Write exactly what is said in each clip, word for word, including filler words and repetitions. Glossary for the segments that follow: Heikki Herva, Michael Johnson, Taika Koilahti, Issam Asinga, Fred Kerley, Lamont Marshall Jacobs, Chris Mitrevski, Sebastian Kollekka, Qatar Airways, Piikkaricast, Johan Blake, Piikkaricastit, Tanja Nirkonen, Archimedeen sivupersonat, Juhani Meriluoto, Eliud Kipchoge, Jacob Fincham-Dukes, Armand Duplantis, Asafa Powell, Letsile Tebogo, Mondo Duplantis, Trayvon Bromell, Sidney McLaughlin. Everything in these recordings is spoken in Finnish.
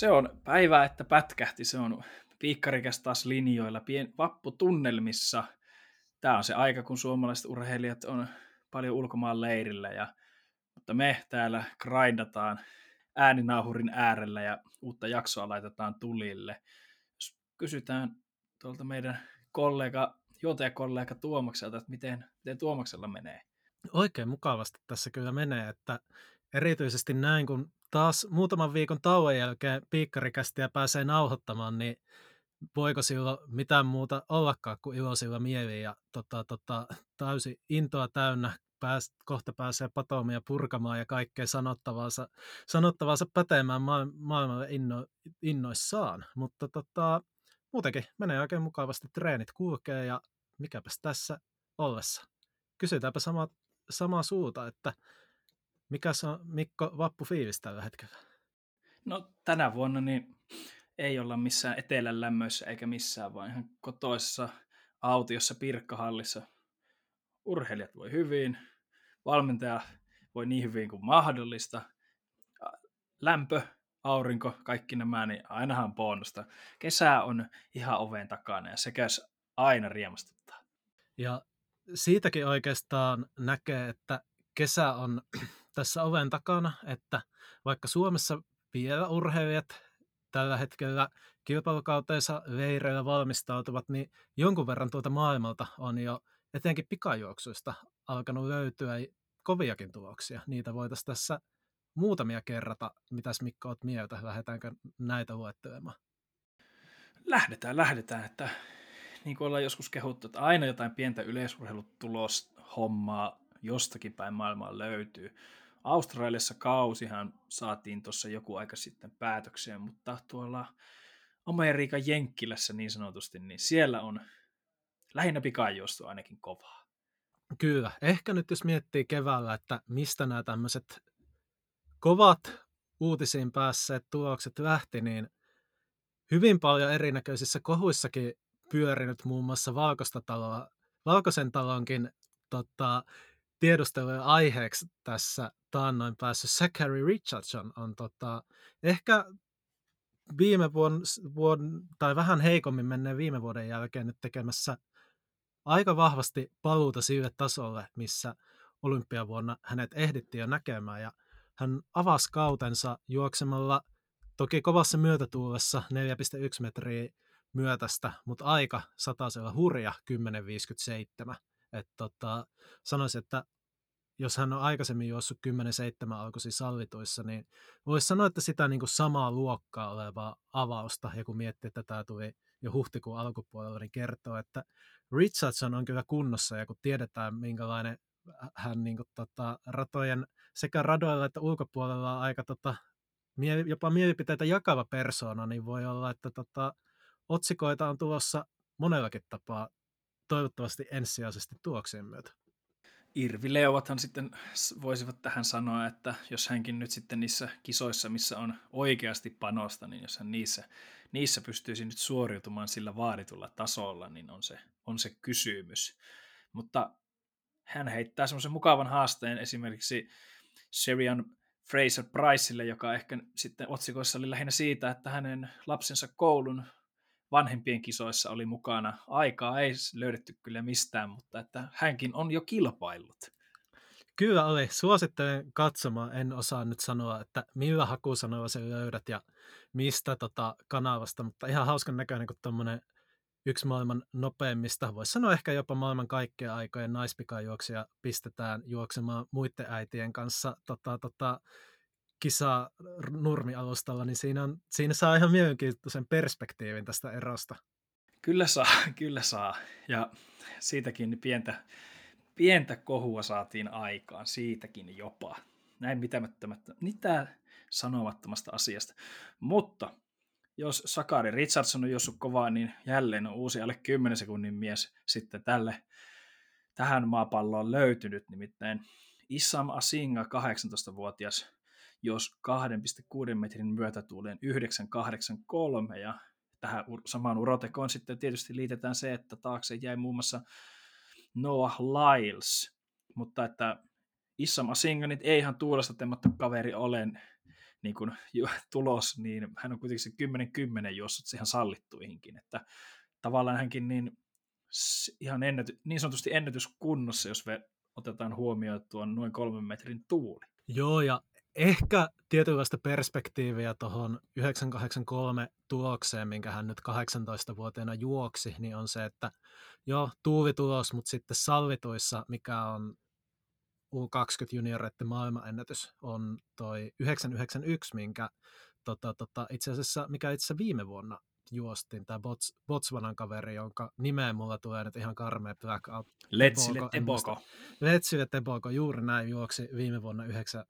Se on päivä, että pätkähti. Se on Piikkarikäs taas linjoilla, pien, vapputunnelmissa. Tämä on se aika, kun suomalaiset urheilijat on paljon ulkomaan leirillä, ja, mutta me täällä grindataan ääninauhurin äärellä ja uutta jaksoa laitetaan tulille. Jos kysytään tuolta meidän kollega, juontajakollega Tuomakselta, että miten, miten Tuomaksella menee. Oikein mukavasti tässä kyllä menee, että erityisesti näin, kun taas muutaman viikon tauon jälkeen piikkarikästiä pääsee nauhoittamaan, niin voiko silloin mitään muuta ollakaan kuin iloisilla mieliin ja tota, tota, täysi intoa täynnä. Pääs, kohta pääsee patoomia purkamaan ja kaikkea sanottavansa, sanottavansa päteemään maailmalle inno, innoissaan. Mutta tota, muutenkin menee oikein mukavasti, treenit kulkee ja mikäpäs tässä ollessa. Kysytäänpä samaa, samaa suuta, että mikä se on Mikko vappufiilis tällä hetkellä? No tänä vuonna niin ei olla missään etelän lämmöissä eikä missään, vaan ihan kotoissa autiossa Pirkkahallissa. Urheilijat voi hyvin, valmentaja voi niin hyvin kuin mahdollista, lämpö, aurinko, kaikki nämä, niin ainahan bonusta. Kesä on ihan oven takana ja se käs aina riemastuttaa. Ja siitäkin oikeastaan näkee, että kesä on tässä oven takana, että vaikka Suomessa vielä urheilijat tällä hetkellä kilpailukautensa leireillä valmistautuvat, niin jonkun verran tuolta maailmalta on jo etenkin pikajuoksuista alkanut löytyä koviakin tuloksia. Niitä voitaisiin tässä muutamia kerrata. Mitäs Mikko, oot mieltä? Lähdetäänkö näitä luettelemaan? Lähdetään, lähdetään. Että, niin kuin ollaan joskus kehuttu, että aina jotain pientä yleisurheilutuloshommaa jostakin päin maailmaa löytyy. Australiassa kausihan saatiin tuossa joku aika sitten päätökseen, mutta tuolla Amerikan Jenkkilässä niin sanotusti, niin siellä on lähinnä pikajuostu ainakin kovaa. Kyllä. Ehkä nyt jos miettii keväällä, että mistä nämä tämmöiset kovat uutisiin päässeet tulokset lähti, niin hyvin paljon erinäköisissä kohuissakin pyörinyt muun muassa Valkoista taloa, Valkoisen talonkin tota, tiedustelujen aiheeksi tässä taannoin päässyt Zachary Richardson on tota, ehkä viime vuon, vuon, tai vähän heikommin menneen viime vuoden jälkeen nyt tekemässä aika vahvasti paluuta sille tasolle, missä olympiavuonna hänet ehdittiin jo näkemään. Ja hän avasi kautensa juoksemalla toki kovassa myötätuulessa neljä pilkku yksi metriä myötästä, mutta aika satasella hurja kymmenen pilkku viisikymmentäseitsemän. Et tota, sanoisin, että jos hän on aikaisemmin juossut kymmenen pilkku seitsemän alkuisi sallituissa, niin voisi sanoa, että sitä niin kuin samaa luokkaa olevaa avausta, ja kun miettii, että tämä tuli jo huhtikuun alkupuolella, niin kertoo, että Richardson on kyllä kunnossa, ja kun tiedetään, minkälainen hän niin kuin, tota, ratojen sekä radoilla että ulkopuolella on aika tota, mie- jopa mielipiteitä jakava persoona, niin voi olla, että tota, otsikoita on tulossa monellakin tapaa, toivottavasti ensisijaisesti tuloksien myötä. Irvileuvathan sitten voisivat tähän sanoa, että jos hänkin nyt sitten niissä kisoissa, missä on oikeasti panosta, niin jos hän niissä, niissä pystyisi nyt suoriutumaan sillä vaaditulla tasolla, niin on se, on se kysymys. Mutta hän heittää semmoisen mukavan haasteen esimerkiksi Sherian Fraser-Pricelle, joka ehkä sitten otsikoissa oli lähinnä siitä, että hänen lapsensa koulun vanhempien kisoissa oli mukana. Aikaa ei löydetty kyllä mistään, mutta että hänkin on jo kilpaillut. Kyllä oli. Suosittelen katsomaan. En osaa nyt sanoa, että millä hakusanoilla sen löydät ja mistä tota kanavasta, mutta ihan hauskan näköinen, kun tuommoinen yksi maailman nopeimmista, voisi sanoa ehkä jopa maailman kaikkea aikojen naispikajuoksija pistetään juoksemaan muiden äitien kanssa tota, tota, kisa nurmialustalla, niin siinä, on, siinä saa ihan mielenkiintoisen perspektiivin tästä erosta. Kyllä saa, kyllä saa. Ja siitäkin pientä, pientä kohua saatiin aikaan, siitäkin jopa. Näin mitämättömättä, mitä sanomattomasta asiasta. Mutta jos Zachary Richardson on jossut kovaa, niin jälleen on uusi alle kymmenen sekunnin mies sitten tälle, tähän maapalloon löytynyt. Nimittäin Issam Asinga, kahdeksantoistavuotias, jos kahden pilkku kuuden metrin myötätuuleen yhdeksän pilkku kahdeksankymmentäkolme, ja tähän samaan urotekoon sitten tietysti liitetään se, että taakse jäi muun muassa Noah Lyles, mutta että Issam Asinga ei ihan tuulesta temmattu kaveri ole, niin kuin, tulos, niin hän on kuitenkin se kymmenen kymmenen juossut ihan sallittuihinkin, että tavallaan hänkin niin, ihan ennäty, niin sanotusti ennätyskunnossa, jos me otetaan huomioon tuon noin kolmen metrin tuuli. Joo, ja ehkä tietynlaista perspektiiviä tuohon yhdeksän kahdeksan kolme tulokseen, minkä hän nyt kahdeksantoistavuotiaana juoksi, niin on se, että joo, tuulitulos, mutta sitten sallituissa, mikä on U kaksikymmentä-junioreiden maailmanennätys, on toi yhdeksän yhdeksän yksi, minkä, tota, tota, itse asiassa, mikä itse asiassa viime vuonna juostin, tämä Bots, Botswanan kaveri, jonka nimeä mulla tulee nyt ihan karmea blackout. Letsile Tebogo. Letsile Tebogo, juuri näin, juoksi viime vuonna yhdeksän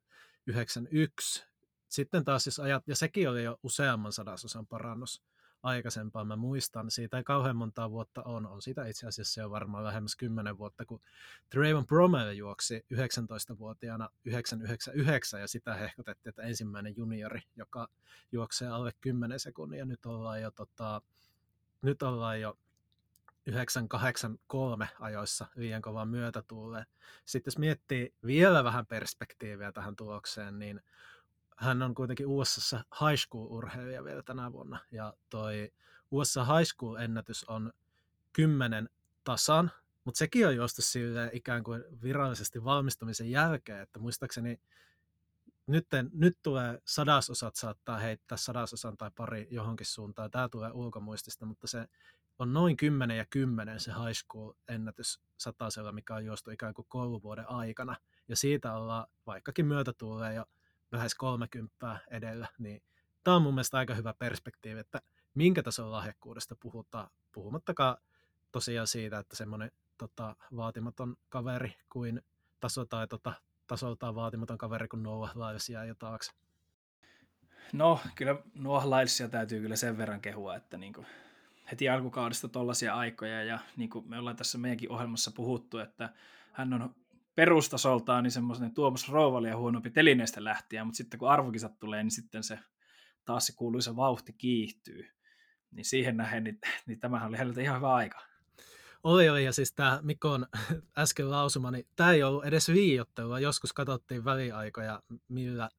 yhdeksän yksi. Sitten taas siis ajat, ja sekin oli jo useamman sadasosan parannus aikaisempaan, mä muistan, siitä ei kauhean montaa vuotta on, on siitä itse asiassa jo varmaan lähemmäs kymmenen vuotta, kun Trayvon Bromell juoksi yhdeksäntoistavuotiaana yhdeksän yhdeksän yhdeksän, ja sitä hehkotettiin, että ensimmäinen juniori, joka juoksee alle kymmenen sekunnia, nyt ollaan jo, tota, nyt ollaan jo yhdeksän kahdeksan kolme ajoissa liian kovaa myötätuuleen. Sitten jos miettii vielä vähän perspektiiviä tähän tulokseen, niin hän on kuitenkin U S A:ssa high school-urheilija vielä tänä vuonna, ja toi U S A high school-ennätys on kymmenen tasan, mutta sekin on juostu silleen ikään kuin virallisesti valmistumisen jälkeen, että muistaakseni nyt, nyt tulee sadasosat, saattaa heittää sadasosan tai pari johonkin suuntaan, tämä tulee ulkomuistista, mutta se on noin kymmenen ja kymmenen se high school-ennätys satasella, mikä on juostu ikään kuin kouluvuoden aikana, ja siitä ollaan vaikkakin myötätuuleen jo lähes kolmekymppää edellä, niin tämä on mun mielestä aika hyvä perspektiivi, että minkä tason lahjakkuudesta puhutaan, puhumattakaan tosiaan siitä, että semmoinen tota, vaatimaton kaveri kuin taso tai tota, tasoltaan vaatimaton kaveri kuin Noah Lyles jää jo taakse. No, kyllä Noah Lylesia täytyy kyllä sen verran kehua, että niinku heti alkukaudesta tollaisia aikoja, ja niin kuin me ollaan tässä meidänkin ohjelmassa puhuttu, että hän on perustasoltaan niin semmoisen Tuomas Rouvalia huonompi telineestä lähtien, mutta sitten kun arvokisat tulee, niin sitten se taas se kuuluisa vauhti kiihtyy. Niin siihen nähden, niin, niin tämähän oli häneltä ihan hyvä aika. Oli, oli, ja siis tämä Mikon äsken lausuma, niin tämä ei ollut edes viiottelua. Joskus katsottiin väliaikoja, millä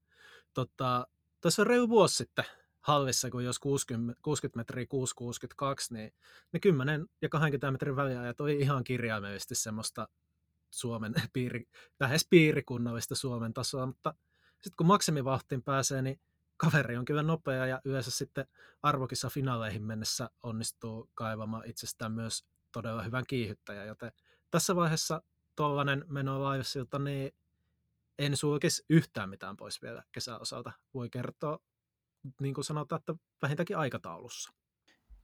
tota, tässä on reilu vuosi sitten hallissa, kun jos kuusikymmentä, kuusikymmentä metriä kuusi kuusikymmentäkaksi, niin ne kymmenen ja kaksikymmentä metrin väliajat oli ihan kirjaimellisesti semmoista Suomen piiri, lähes piirikunnallista Suomen tasoa, mutta sitten kun maksimivauhtiin pääsee, niin kaveri on kyllä nopea, ja yleensä sitten arvokisa finaaleihin mennessä onnistuu kaivamaan itsestään myös todella hyvän kiihyttäjän, joten tässä vaiheessa tuollainen meno Laivesilta, niin en sulkisi yhtään mitään pois vielä kesäosalta. Voi kertoa, niin kuin sanotaan, että vähintäänkin aikataulussa.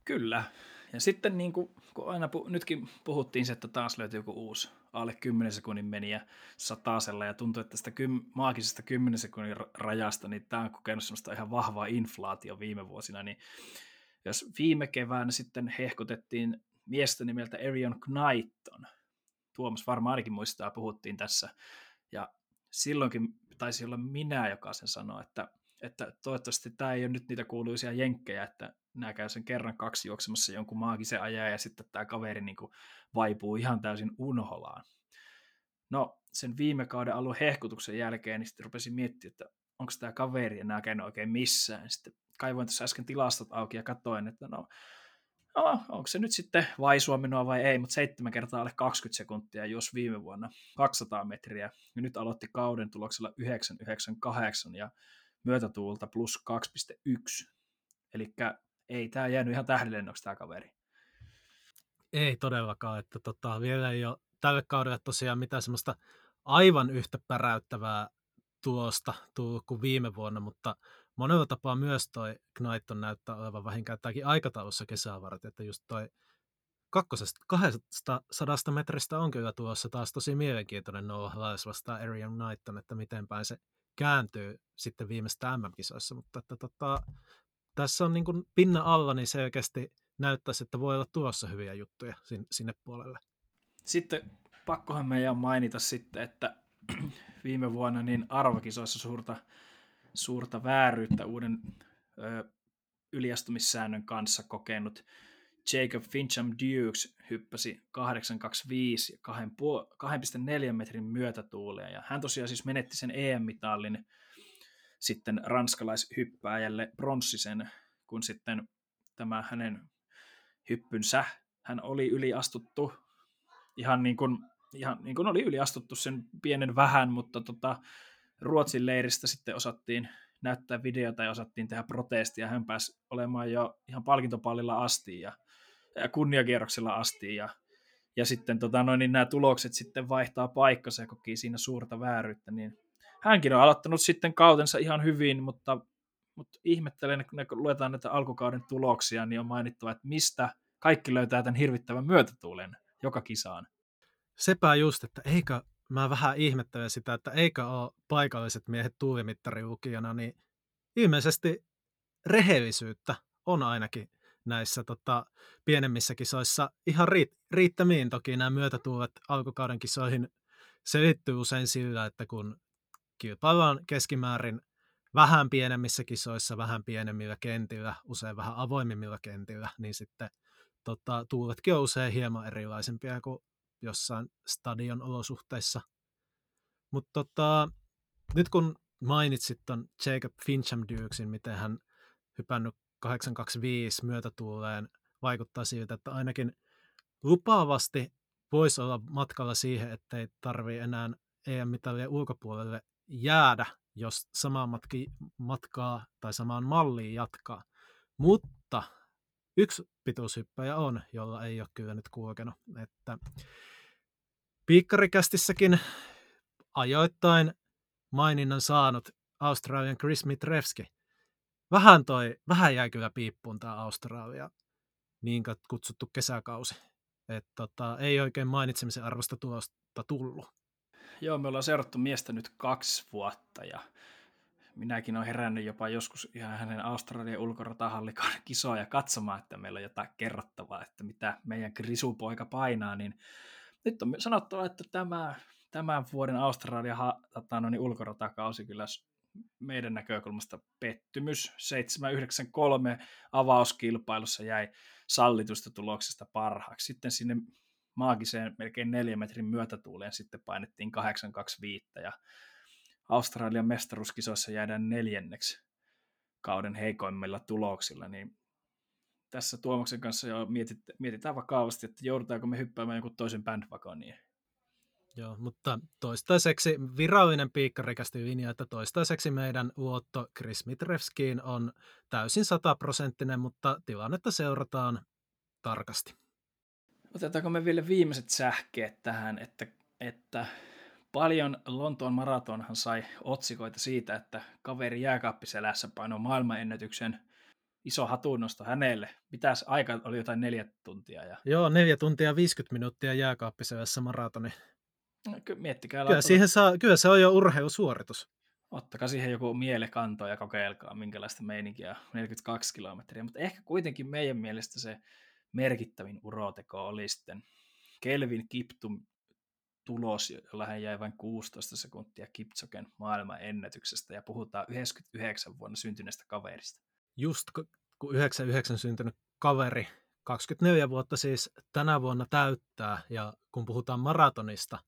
Kyllä. Ja sitten niin kuin, kun aina pu- nytkin puhuttiin se, että taas löytyy joku uusi alle kymmenen sekunnin meniä satasella, ja tuntuu, että tästä kym- maagisesta kymmenen sekunnin rajasta, niin tämä on kokenut semmoista ihan vahvaa inflaatio viime vuosina, niin jos viime keväänä sitten hehkutettiin miestä nimeltä Erriyon Knighton, Tuomas varmaan ainakin muistaa, puhuttiin tässä, ja silloinkin taisi olla minä, joka sen sanoi, että, että toivottavasti tämä ei ole nyt niitä kuuluisia jenkkejä, että nämä käy sen kerran kaksi juoksemassa jonkun maagisen ajan, ja sitten tämä kaveri niin kuin vaipuu ihan täysin unholaan. No, sen viime kauden alun hehkutuksen jälkeen, niin sitten rupesin miettimään, että onko tämä kaveri enää käynyt oikein missään. Sitten kaivoin tuossa äsken tilastot auki ja katsoin, että no, no onko se nyt sitten vaisua minua vai ei, mutta seitsemän kertaa alle kaksikymmentä sekuntia juosi viime vuonna kaksisataa metriä, ja nyt aloitti kauden tuloksella yhdeksän yhdeksän kahdeksan ja myötätuulta plus kaksi pilkku yksi. Elikkä ei tämä jäänyt ihan tähdenlennoksi tämä kaveri. Ei todellakaan, että tota, vielä ei ole tälle kaudelle tosiaan mitään semmoista aivan yhtä päräyttävää tulosta tullut kuin viime vuonna, mutta monella tapaa myös toi Knighton näyttää olevan vähinkään tämäkin aikataulussa kesää varten, että just toi kakkosesta, kahdesta sadasta metristä on kyllä tulossa taas tosi mielenkiintoinen Noah Lyles vastaan Erriyon Knighton, että miten päin se kääntyy sitten viimeistä M M-kisoissa, mutta että tota, tässä on niin kuin pinnan alla, niin selkeästi näyttäisi, että voi olla tulossa hyviä juttuja sinne puolelle. Sitten pakkohan meidän mainita sitten, että viime vuonna niin arvokisoissa suurta, suurta vääryyttä uuden ö, yliastumissäännön kanssa kokenut Jacob Fincham-Dukes hyppäsi kahdeksan kaksikymmentäviisi ja kahden pilkku neljän metrin myötätuuleen. Ja hän tosiaan siis menetti sen E M-mitallin sitten ranskalaishyppääjälle pronssisen, kun sitten tämä hänen hyppynsä, hän oli yliastuttu, ihan niin kuin, ihan niin kuin oli yliastuttu sen pienen vähän, mutta tota, Ruotsin leiristä sitten osattiin näyttää videota ja osattiin tehdä protestia. Hän pääsi olemaan jo ihan palkintopallilla asti ja, ja kunniakierroksella asti ja, ja sitten tota, no, niin nämä tulokset sitten vaihtaa paikkansa ja koki siinä suurta vääryyttä. Niin hänkin on aloittanut sitten kautensa ihan hyvin, mutta, mutta ihmettelen, kun luetaan näitä alkukauden tuloksia, niin on mainittava, että mistä kaikki löytää tämän hirvittävän myötätuulen joka kisaan. Sepä just, että eikä, mä vähän ihmettelen sitä, että eikä ole paikalliset miehet tuulimittarilukijana, niin ilmeisesti rehellisyyttä on ainakin näissä tota, pienemmissä kisoissa. Ihan riitt- riittämiin toki nämä myötätuulet alkukauden kisoihin selittyy usein sillä, että kun kilpaillaan keskimäärin vähän pienemmissä kisoissa, vähän pienemmillä kentillä, usein vähän avoimimmilla kentillä, niin sitten tota, tuuletkin on usein hieman erilaisempia kuin jossain stadion olosuhteissa. Mutta tota, nyt kun mainitsit ton Jacob Fincham-Dukesin, miten hän hypännyt kahdeksan kaksikymmentäviisi myötätuuleen, vaikuttaa siltä, että ainakin lupaavasti voisi olla matkalla siihen, ettei tarvitse enää E M-mitalien ulkopuolelle jäädä, jos samaa matki, matkaa tai samaan malliin jatkaa. Mutta yksi pituushyppäjä on, jolla ei ole kyllä nyt kulkenut. Että Piikkarikästissäkin ajoittain maininnan saanut Australian Chris Mitrevski. Vähän, toi, vähän jäi kyllä piippuun tämä Australia niin kutsuttu kesäkausi. Että tota, ei oikein mainitsemisen arvosta tulosta tullut. Joo, me ollaan seurattu miestä nyt kaksi vuotta ja minäkin olen herännyt jopa joskus ihan hänen Australian ulkoratahallikan kisoja katsomaan, että meillä on jotain kerrottavaa, että mitä meidän krisupoika painaa, niin nyt on sanottava, että tämä, tämän vuoden Australian niin ulkoratakausi kyllä meidän näkökulmasta pettymys. seitsemän yhdeksän kolme avauskilpailussa jäi sallitusta tuloksesta parhaaksi. Sitten sinne maagiseen melkein neljän metrin myötätuuleen sitten painettiin kahdeksan kaksikymmentäviisi ja Australian mestaruuskisoissa jäädään neljänneksi kauden heikoimmilla tuloksilla, niin tässä Tuomaksen kanssa jo mietit, mietitään vakavasti, että joudutaanko me hyppäämään jonkun toisen bandwagoniin. Joo, mutta toistaiseksi virallinen piikkarikästi linja, että toistaiseksi meidän luotto Chris Mitrevskiin on täysin sataprosenttinen, mutta tilannetta seurataan tarkasti. Otetaanko me vielä viimeiset sähkeet tähän, että, että paljon Lontoon maratonhan sai otsikoita siitä, että kaveri jääkaappiselässä painoi maailmanennätyksen. Iso hatunnosto hänelle. Mitäs aika oli jotain neljä tuntia? Ja... Joo, neljä tuntia viisikymmentä minuuttia jääkaappiselässä maratoni. No, ky- miettikää. Kyllä, siihen saa, kyllä se on jo urheilusuoritus. Ottakaa siihen joku mielekanto ja kokeilkaa minkälaista meininkiä. neljäkymmentäkaksi kilometriä, mutta ehkä kuitenkin meidän mielestä se merkittävin uroteko oli sitten Kelvin Kiptum tulos, jolla hän jäi vain kuusitoista sekuntia Kipchogen maailmanennätyksestä, ja puhutaan yhdeksänkymmentäyhdeksän vuonna syntyneestä kaverista. Just kun yhdeksänkymmentäyhdeksän syntynyt kaveri, kaksikymmentäneljä vuotta siis tänä vuonna täyttää, ja kun puhutaan maratonista,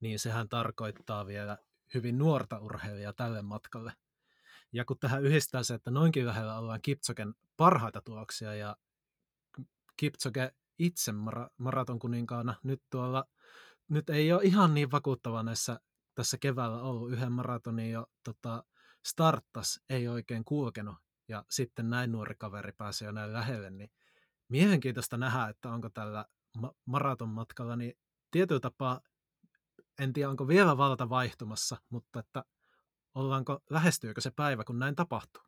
niin sehän tarkoittaa vielä hyvin nuorta urheilijaa tälle matkalle. Ja kun tähän yhdistää se, että noinkin lähellä ollaan Kipchogen parhaita tuloksia, ja Kipchoge itse mara- maratonkuninkaana nyt tuolla Nyt ei ole ihan niin vakuuttava näissä, tässä keväällä ollut. Yhden maratonin jo tota, starttas, ei oikein kulkenut. Ja sitten näin nuori kaveri pääsee jo näin lähelle. Niin mielenkiintoista nähdä, että onko tällä ma- maratonmatkalla niin tietyllä tapaa, en tiedä onko vielä valta vaihtumassa, mutta että ollaanko, lähestyykö se päivä, kun näin tapahtuu.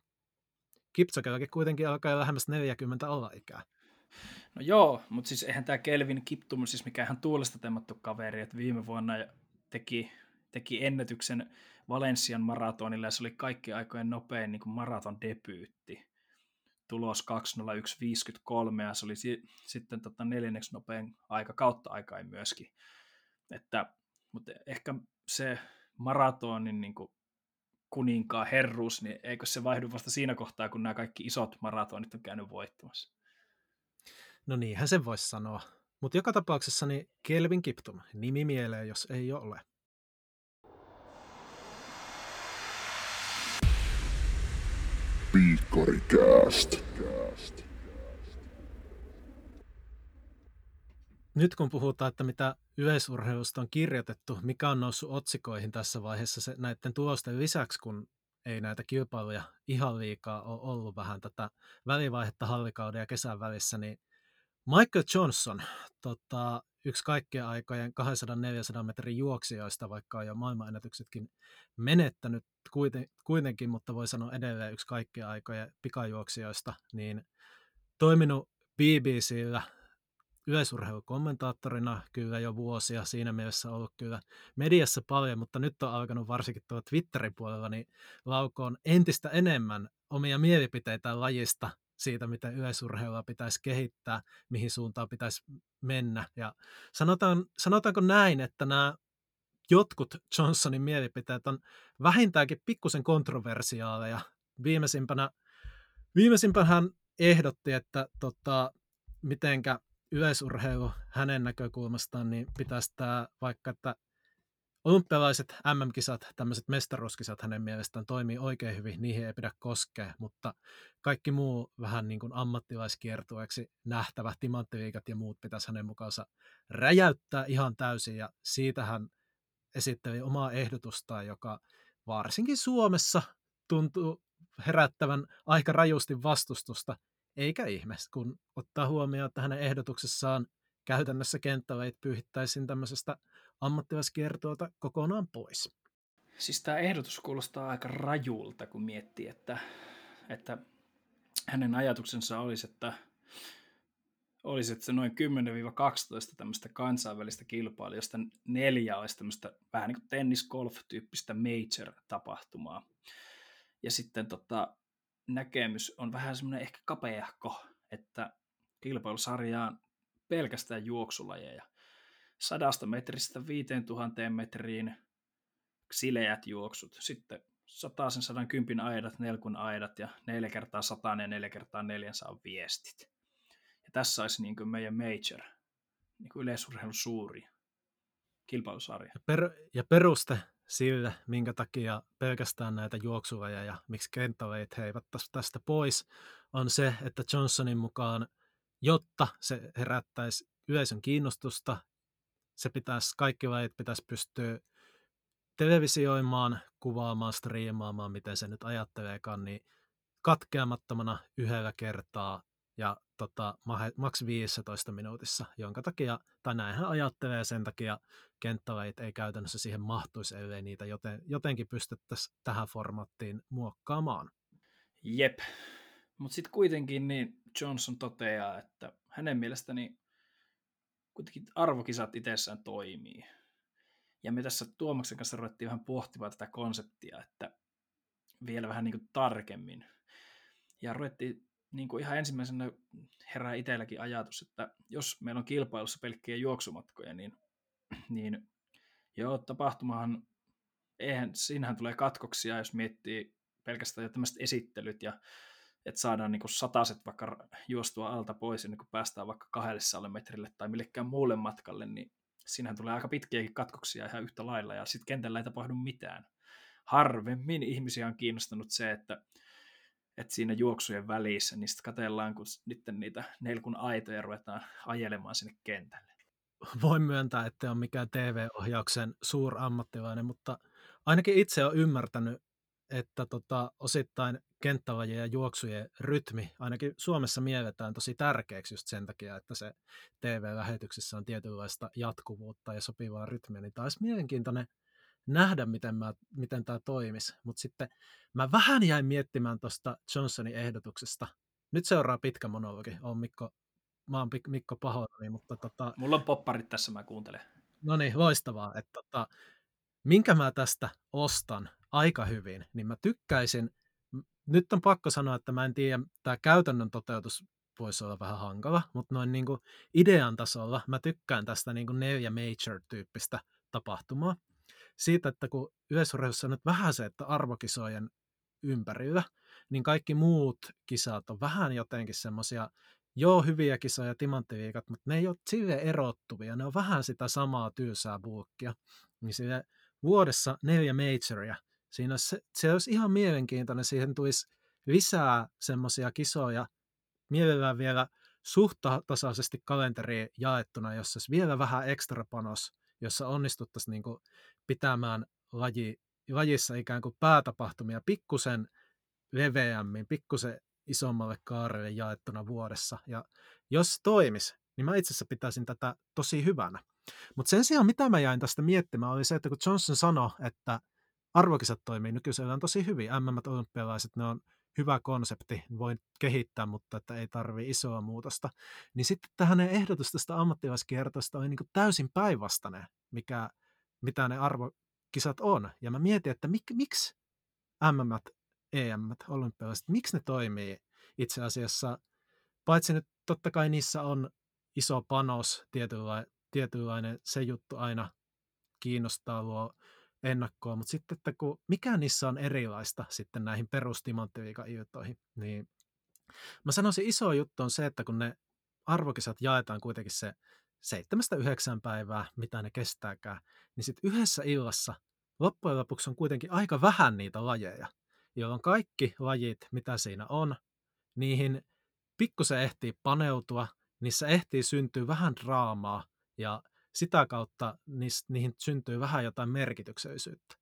Kipchogellakin kuitenkin alkaa jo lähemmäs neljäkymmentä alaikää. No joo, mutta siis eihän tämä Kelvin Kiptum, siis mikäänhän tuulesta temmattu kaveri, että viime vuonna teki, teki ennätyksen Valensian maratonilla, ja se oli kaikkien aikojen nopein niin kuin maraton debyytti. Tulos kaksi nolla yksi viisikymmentäkolme, ja se oli si- sitten tota neljänneksi nopein aika kautta aikaa myöskin. Että, mutta ehkä se maratonin niin kuin kuninkaan herruus, niin eikö se vaihdu vasta siinä kohtaa, kun nämä kaikki isot maratonit on käynyt voittamassa? No niinhän sen voisi sanoa. Mutta joka tapauksessa niin Kelvin Kiptum, nimi mieleen, jos ei ole. Piikkaricast. Nyt kun puhutaan, että mitä yleisurheilusta on kirjoitettu, mikä on noussut otsikoihin tässä vaiheessa se, näiden tulosten lisäksi, kun ei näitä kilpailuja ihan liikaa ole ollut vähän tätä välivaihetta hallikauden ja kesän välissä, niin Michael Johnson, tota, yksi kaikkien aikojen kaksisataa neljäsataa metrin juoksijoista, vaikka on jo maailmanennätyksetkin menettänyt kuitenkin, mutta voi sanoa edelleen yksi kaikkien aikojen pikajuoksijoista, niin toiminut B B C:llä yleisurheilukommentaattorina kyllä jo vuosia, siinä mielessä ollut kyllä mediassa paljon, mutta nyt on alkanut varsinkin tuolla Twitterin puolella niin laukoon entistä enemmän omia mielipiteitä lajista, siitä, miten yleisurheilua pitäisi kehittää, mihin suuntaan pitäisi mennä. Ja sanotaan, sanotaanko näin, että nämä jotkut Johnsonin mielipiteet on vähintäänkin pikkusen kontroversiaaleja. Viimeisimpänä, viimeisimpänä hän ehdotti, että tota, mitenkä yleisurheilu hänen näkökulmastaan niin pitäisi tämä, vaikka että olympialaiset M M-kisat, tämmöiset mestaruuskisat hänen mielestään toimii oikein hyvin, niihin ei pidä koskea, mutta kaikki muu vähän niin kuin ammattilaiskiertueeksi nähtävät timanttiliigat ja muut pitäisi hänen mukaansa räjäyttää ihan täysin, ja siitä hän esitteli omaa ehdotustaan, joka varsinkin Suomessa tuntuu herättävän aika rajusti vastustusta, eikä ihme, kun ottaa huomioon, että hänen ehdotuksessaan käytännössä kenttäleit pyyhittäisiin tämmöisestä ammattilaiskiertoilta kokonaan pois. Siis tämä ehdotus kuulostaa aika rajulta, kun miettii, että, että hänen ajatuksensa olisi, että, olisi, että se noin kymmenen kaksitoista tämmöistä kansainvälistä kilpailua, josta neljä olisi tämmöistä vähän niin kuin tennis-golf-tyyppistä major-tapahtumaa. Ja sitten tota, näkemys on vähän semmoinen ehkä kapeahko, että kilpailusarjaan pelkästään juoksulajeja. Sadasta metristä viiteen tuhanteen metriin sileät juoksut. Sitten sataisen sadan kympin aidat, nelkun aidat ja neljä kertaa sataan ja neljä kertaa neljän saa viestit. Ja tässä olisi niin kuin meidän major, niin kuin yleisurheilun suuri kilpailusarja. Ja, per, ja peruste sille, minkä takia pelkästään näitä juoksulajeja ja miksi kenttäleit heivät tästä pois, on se, että Johnsonin mukaan, jotta se herättäisi yleisön kiinnostusta, se pitäisi, kaikki lajit pitäisi pystyä televisioimaan, kuvaamaan, striimaamaan, miten se nyt ajatteleekaan, niin katkeamattomana yhdellä kertaa ja tota, maks viisitoista minuutissa, jonka takia, tai näinhän ajattelee, sen takia kenttälajit ei käytännössä siihen mahtuisi, ellei niitä joten, jotenkin pystyttäisiin tähän formaattiin muokkaamaan. Jep, mutta sitten kuitenkin niin Johnson toteaa, että hänen mielestäni kuitenkin arvokisat itsessään toimii. Ja me tässä Tuomaksen kanssa ruvettiin vähän pohtimaan tätä konseptia, että vielä vähän niin kuin tarkemmin. Ja ruvettiin niin kuin ihan ensimmäisenä herää itselläkin ajatus, että jos meillä on kilpailussa pelkkiä juoksumatkoja, niin, niin joo, tapahtumahan, eihän, siinähän tulee katkoksia, jos miettii pelkästään tämmöiset esittelyt ja että saadaan niin kuin sataset vaikka juostua alta pois, ennen kuin päästään vaikka kahdelle metrille tai millekään muulle matkalle, niin siinähän tulee aika pitkiäkin katkoksia ihan yhtä lailla, ja sitten kentällä ei tapahdu mitään. Harvemmin ihmisiä on kiinnostanut se, että, että siinä juoksujen välissä, niin sitten katsellaan, kun sitten niitä nelkun aitoja ruvetaan ajelemaan sinne kentälle. Voin myöntää, että on mikään T V-ohjauksen suurammattilainen, mutta ainakin itse olen ymmärtänyt, että tota, osittain kenttälajien ja juoksujen rytmi ainakin Suomessa mielletään tosi tärkeäksi just sen takia, että se T V-lähetyksessä on tietynlaista jatkuvuutta ja sopivaa rytmiä, niin taisi mielenkiintoinen nähdä, miten, mä, miten tämä toimisi. Mutta sitten mä vähän jäin miettimään tuosta Johnsonin ehdotuksesta. Nyt seuraa pitkä monologi. Olen Mikko, mä oon Mikko Pahoilani, mutta tota... Mulla on popparit tässä, mä kuuntelen. No niin, loistavaa. Että tota, minkä mä tästä ostan aika hyvin, niin mä tykkäisin. Nyt on pakko sanoa, että mä en tiedä, tämä käytännön toteutus voisi olla vähän hankala, mutta noin niin kuin idean tasolla mä tykkään tästä niin kuin neljä major-tyyppistä tapahtumaa. Siitä, että kun yleisurheilussa on nyt vähän se, että arvokisojen ympärillä, niin kaikki muut kisat on vähän jotenkin semmoisia, joo hyviä kisoja, timanttiliigat, mutta ne ei ole silleen erottuvia, ne on vähän sitä samaa tylsää bulkkia. Niin sille vuodessa neljä majoria. Siinä olisi, se olisi ihan mielenkiintoinen, siihen tulisi lisää semmoisia kisoja, mielellään vielä suht tasaisesti kalenteriin jaettuna, jossa vielä vähän ekstra panos, jossa onnistuttaisiin niin kuin pitämään laji, lajissa ikään kuin päätapahtumia pikkusen leveämmin, pikkusen isommalle kaarelle jaettuna vuodessa. Ja jos toimisi, niin mä itse asiassa pitäisin tätä tosi hyvänä. Mutta sen sijaan, mitä mä jäin tästä miettimään, oli se, että kun Johnson sanoi, että arvokisat toimii nykyisellään tosi hyvin, M M-olympialaiset, ne on hyvä konsepti, voin kehittää, mutta että ei tarvitse isoa muutosta, niin sitten että hänen ehdotus tästä ammattilaiskiertosta oli niin kuin täysin päinvastainen, mikä, mitä ne arvokisat on. Ja mä mietin, että mik, miksi M M:t, E M:t, olympialaiset, miksi ne toimii itse asiassa, paitsi nyt totta kai niissä on iso panos, tietynlainen, tietynlainen se juttu aina kiinnostaa, luo ennakkoa, mutta sitten, että kun mikä niissä on erilaista sitten näihin perustimanttiviika-iltoihin, niin mä sanoisin iso juttu on se, että kun ne arvokisat jaetaan kuitenkin se seitsemästä yhdeksään päivää, mitä ne kestääkään, niin sitten yhdessä illassa loppujen lopuksi on kuitenkin aika vähän niitä lajeja, jolloin kaikki lajit, mitä siinä on, niihin pikkusen ehtii paneutua, niissä ehtii syntyy vähän draamaa ja sitä kautta niihin syntyy vähän jotain merkityksellisyyttä.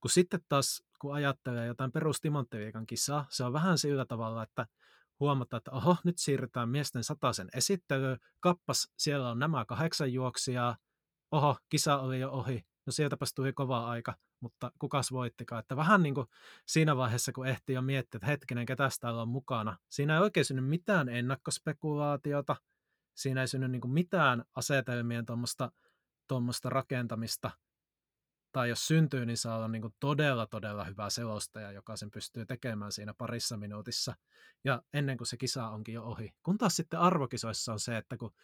Kun sitten taas, kun ajattelee jotain perustimanttiviikan kisaa, se on vähän sillä tavalla, että huomataan, että oho, nyt siirrytään miesten sataisen esittelyyn, kappas, siellä on nämä kahdeksan juoksijaa, oho, kisa oli jo ohi, no sieltäpäs tuli kova aika, mutta kukas voittikaan. Että vähän niin kuin siinä vaiheessa, kun ehtii jo miettiä, että hetkinen, ketäs täällä on mukana, siinä ei oikein synny mitään ennakkospekulaatiota, siinä ei synny niin kuin mitään asetelmien tuommoista tuommoista rakentamista, tai jos syntyy, niin saa olla niin kuin todella, todella hyvä selostaja, joka sen pystyy tekemään siinä parissa minuutissa, ja ennen kuin se kisa onkin jo ohi. Kun taas sitten arvokisoissa on se, että kun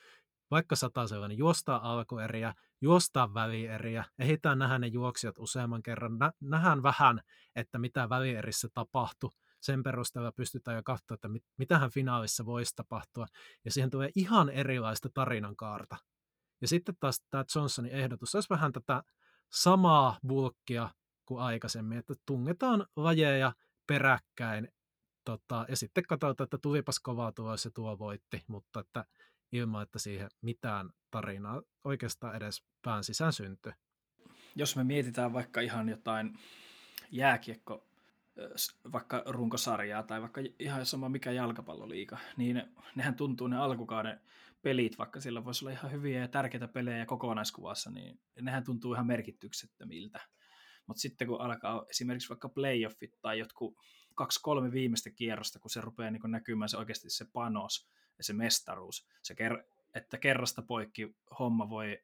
vaikka satasella, niin juostaan alkueriä, juostaan välieriä, ehditään nähdä ne juoksijat useamman kerran, Nä- nähdään vähän, että mitä välierissä tapahtui, sen perusteella pystytään jo katsoa, että mit- mitähän finaalissa voisi tapahtua, ja siihen tulee ihan erilaista tarinankaarta. Ja sitten taas tämä Johnsonin ehdotus olisi vähän tätä samaa bulkkia kuin aikaisemmin, että tungetaan lajeja peräkkäin, tota, ja sitten katsotaan, että tulipas kovaa tulos ja tuo voitti, mutta että ilman, että siihen mitään tarinaa oikeastaan edes pään sisään syntyy. Jos me mietitään vaikka ihan jotain jääkiekko, vaikka runkosarjaa tai vaikka ihan sama mikä jalkapalloliiga, niin nehän tuntuu ne alkukauden pelit, vaikka sillä voisi olla ihan hyviä ja tärkeitä pelejä kokonaiskuvassa, niin nehän tuntuu ihan merkityksettömiltä. Mutta sitten kun alkaa esimerkiksi vaikka playoffit tai jotkut kaksi-kolme viimeistä kierrosta, kun se rupeaa niin kun näkymään se oikeasti se panos ja se mestaruus, se ker- että kerrasta poikki homma voi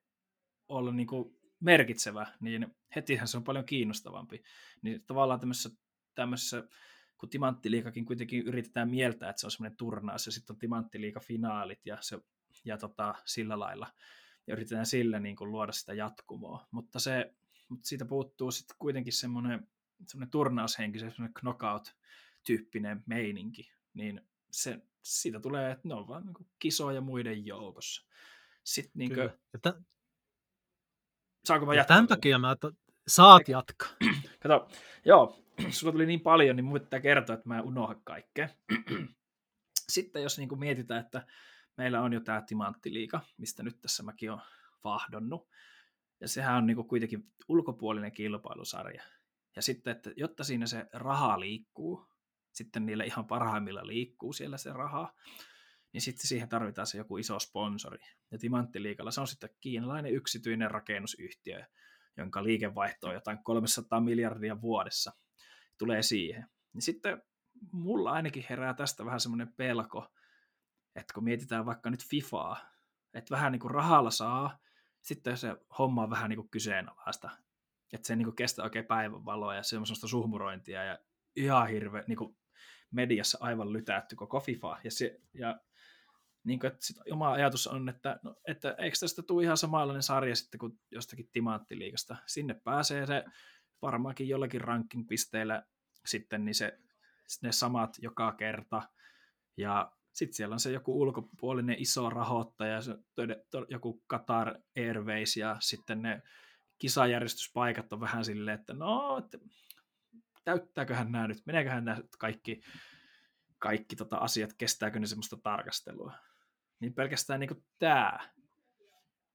olla niin kun merkitsevä, niin hetihän se on paljon kiinnostavampi. Niin tavallaan tämmöisessä tämmöisessä, kun timanttiliikakin kuitenkin yritetään mieltää, että se on semmoinen turnaus, ja sitten on timanttiliigafinaalit, ja, se, ja tota, sillä lailla, ja yritetään sillä niin kuin luoda sitä jatkumoa, mutta, se, mutta siitä puuttuu sitten kuitenkin semmoinen, semmoinen turnaushenki, semmoinen knockout-tyyppinen meininki, niin se, siitä tulee, että ne on vaan niin kuin kisoja muiden joukossa. Sitten niin kuin... T- Saanko mä jatkaa? Tämän takia mä to... saat jatkaa. Kato, joo. Sulla tuli niin paljon, niin minun pitää kertoa, että mä en unohda kaikkea. Sitten jos niin kuin mietitään, että meillä on jo tämä timanttiliiga, mistä nyt tässä mäkin olen vahdonnut. Ja sehän on niin kuin kuitenkin ulkopuolinen kilpailusarja. Ja sitten, että jotta siinä se raha liikkuu, sitten niillä ihan parhaimmilla liikkuu siellä se raha, niin sitten siihen tarvitaan se joku iso sponsori. Ja timanttiliigalla se on sitten kiinalainen yksityinen rakennusyhtiö, jonka liikevaihto on jotain kolmesataa miljardia vuodessa. Tulee siihen. Niin sitten mulla ainakin herää tästä vähän semmoinen pelko, että kun mietitään vaikka nyt FIFAa, että vähän niin kuin rahalla saa, sitten se homma on vähän niin kuin kyseenalaista. Että se niin kuin kestää oikein päivänvaloa ja semmoista suhmurointia ja ihan hirveä, niin kuin mediassa aivan lytätty koko FIFA. Ja, se, ja niin kuin, että sit oma ajatus on, että, no, että eikö tästä tule ihan samanlainen sarja sitten kuin jostakin timanttiliigasta. Sinne pääsee se varmaankin jollakin ranking-pisteillä sitten niin se, ne samat joka kerta. Ja sitten siellä on se joku ulkopuolinen iso rahoittaja, se, joku Qatar Airways, ja sitten ne kisajärjestyspaikat on vähän silleen, että no, että täyttääköhän nämä nyt, meneeköhän nämä kaikki kaikki tota, asiat, kestääkö ne semmoista tarkastelua. Niin pelkästään niin kuin tää.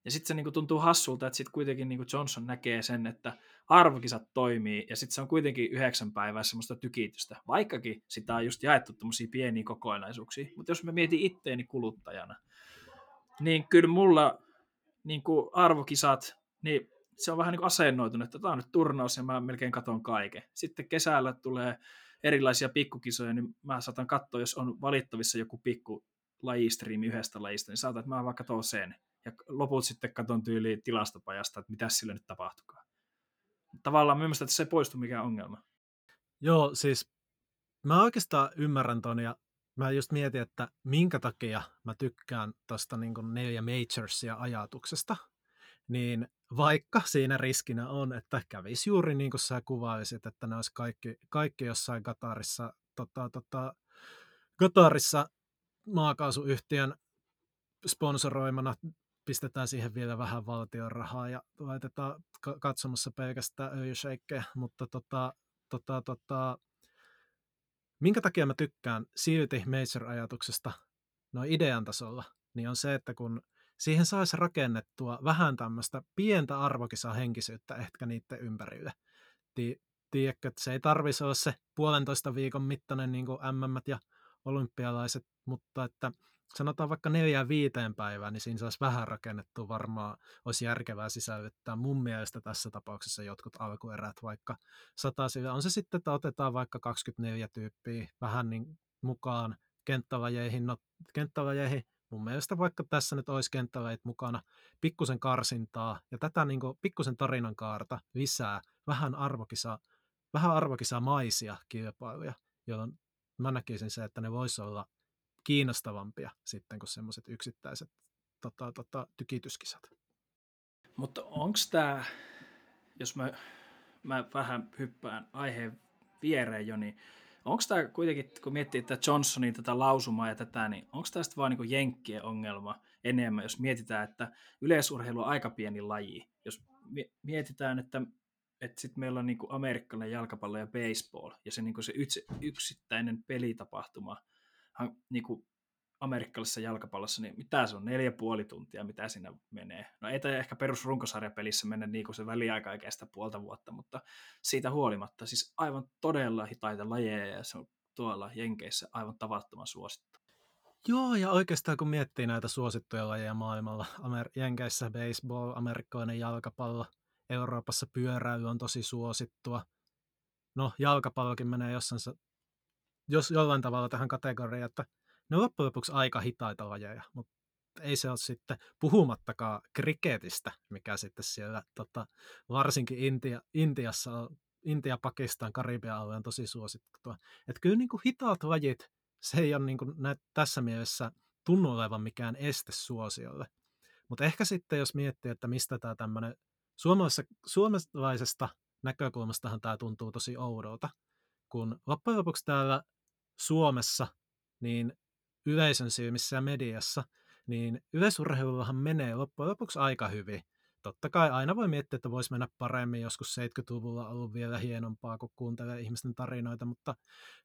Ja sitten se niin kuin tuntuu hassulta, että sitten kuitenkin niin kuin Johnson näkee sen, että arvokisat toimii, ja sitten se on kuitenkin yhdeksän päivää semmoista tykitystä. Vaikkakin sitä on just jaettu tämmöisiä pieniä kokonaisuuksia. Mutta jos mä mietin itteeni kuluttajana, niin kyllä mulla niin kuin arvokisat, niin se on vähän niin kuin asennoitunut, että tämä on nyt turnaus ja mä melkein katon kaiken. Sitten kesällä tulee erilaisia pikkukisoja, niin mä saatan katsoa, jos on valittavissa joku pikku lajistriimi yhdestä lajista, niin saatan, että mä vaan katon sen. Ja loput sitten katon tyyliin tilastopajasta, että mitä sillä nyt tapahtukaan. Tavallaan mä ymmärrän, että se ei poistu mikään ongelma. Joo, siis mä oikeastaan ymmärrän ton ja mä just mietin, että minkä takia mä tykkään tosta niin kuin neljä majorsia ajatuksesta. Niin vaikka siinä riskinä on, että kävisi juuri niin kuin sä kuvailisit, että ne olisi kaikki, kaikki jossain Katarissa, tota, tota, Katarissa maakaasuyhtiön sponsoroimana, pistetään siihen vielä vähän valtion rahaa ja laitetaan katsomassa pelkästään öljysheikkejä, mutta tota, tota, tota, minkä takia mä tykkään silti major-ajatuksesta noin idean tasolla, niin on se, että kun siihen saisi rakennettua vähän tämmöistä pientä arvokisahenkisyyttä ehkä niiden ympärille. Tiedätkö, että se ei tarvitsisi olla se puolentoista viikon mittainen niin kuin M M:t ja olympialaiset, mutta että sanotaan vaikka neljään viiteen päivään, niin siinä saisi vähän rakennettua, varmaan olisi järkevää sisällyttää mun mielestä tässä tapauksessa jotkut alkuerät vaikka satasilla. On se sitten, että otetaan vaikka kaksikymmentäneljä tyyppiä vähän niin mukaan kenttälajeihin, no, kenttälajeihin. Mun mielestä vaikka tässä nyt olisi kenttälajit mukana, pikkusen karsintaa ja tätä niin kuin pikkusen tarinan kaarta lisää, vähän arvokisa, vähän arvokisamaisia kilpailuja, jolloin mä näkisin se, että ne voisi olla kiinnostavampia sitten kuin semmoiset yksittäiset tota, tota, tykityskisat. Mutta onko tämä, jos mä, mä vähän hyppään aiheen viereen jo, niin onko tämä kuitenkin, kun miettii tätä Johnsonin, tätä lausumaa ja tätä, niin onko tämä sitten vaan niin kuin jenkkien ongelma enemmän, jos mietitään, että yleisurheilu on aika pieni laji. Jos mietitään, että, että sitten meillä on niin kuin amerikkalainen jalkapallo ja baseball, ja se, niin kuin se yksittäinen pelitapahtuma niin kuin amerikkalaisessa jalkapallossa, niin mitä se on, neljä puoli tuntia, mitä siinä menee. No ei tämä ehkä perusrunkosarjapelissä mennä niin kuin se väliaika ei kestä puolta vuotta, mutta siitä huolimatta siis aivan todella hitaita lajeja ja se on tuolla Jenkeissä aivan tavattoman suosittu. Joo, ja oikeastaan kun miettii näitä suosittuja lajeja maailmalla, Amer- Jenkeissä baseball, amerikkalainen jalkapallo, Euroopassa pyöräily on tosi suosittua. No jalkapallokin menee jossain, jos jollain tavalla tähän kategoriaan, että ne on loppujen lopuksi aika hitaita lajeja, mutta ei se ole sitten puhumattakaan kriketistä, mikä sitten siellä tota, varsinkin Intia, Intiassa, Intia, Pakistan, Karibian alue on tosi suosittua. Että kyllä niin kuin hitaat lajit, se ei ole niin kuin nä- tässä mielessä tunnu olevan mikään este suosiolle. Mutta ehkä sitten jos miettii, että mistä tämä tämmöinen, suomalaisesta näkökulmastahan tämä tuntuu tosi oudolta, kun loppujen lopuksi täällä Suomessa, niin yleisön silmissä ja mediassa, niin yleisurheilullahan menee loppujen lopuksi aika hyvin. Totta kai aina voi miettiä, että voisi mennä paremmin, joskus seitsemänkymmentäluvulla on ollut vielä hienompaa, kun kuuntelee ihmisten tarinoita, mutta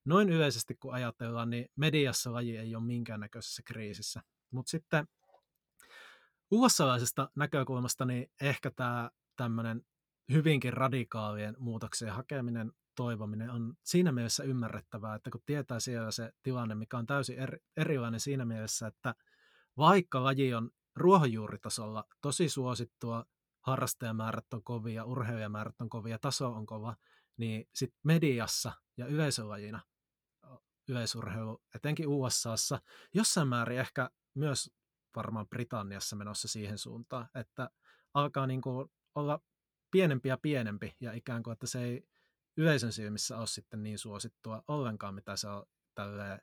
noin yleisesti kun ajatellaan, niin mediassa laji ei ole minkäännäköisessä kriisissä. Mutta sitten U S A-laisesta näkökulmasta, niin ehkä tämä tämmöinen hyvinkin radikaalien muutokseen hakeminen, toivominen on siinä mielessä ymmärrettävää, että kun tietää siellä se tilanne, mikä on täysin eri, erilainen siinä mielessä, että vaikka laji on ruohonjuuritasolla tosi suosittua, harrastajamäärät on kovia, urheilijamäärät on kovia, taso on kova, niin sitten mediassa ja yleisölajina yleisurheilu, etenkin U S A:ssa, jossain määrin ehkä myös varmaan Britanniassa menossa siihen suuntaan, että alkaa niin kuin olla pienempi ja pienempi ja ikään kuin, että se ei yleisön silmissä on sitten niin suosittua ollenkaan, mitä se on tälleen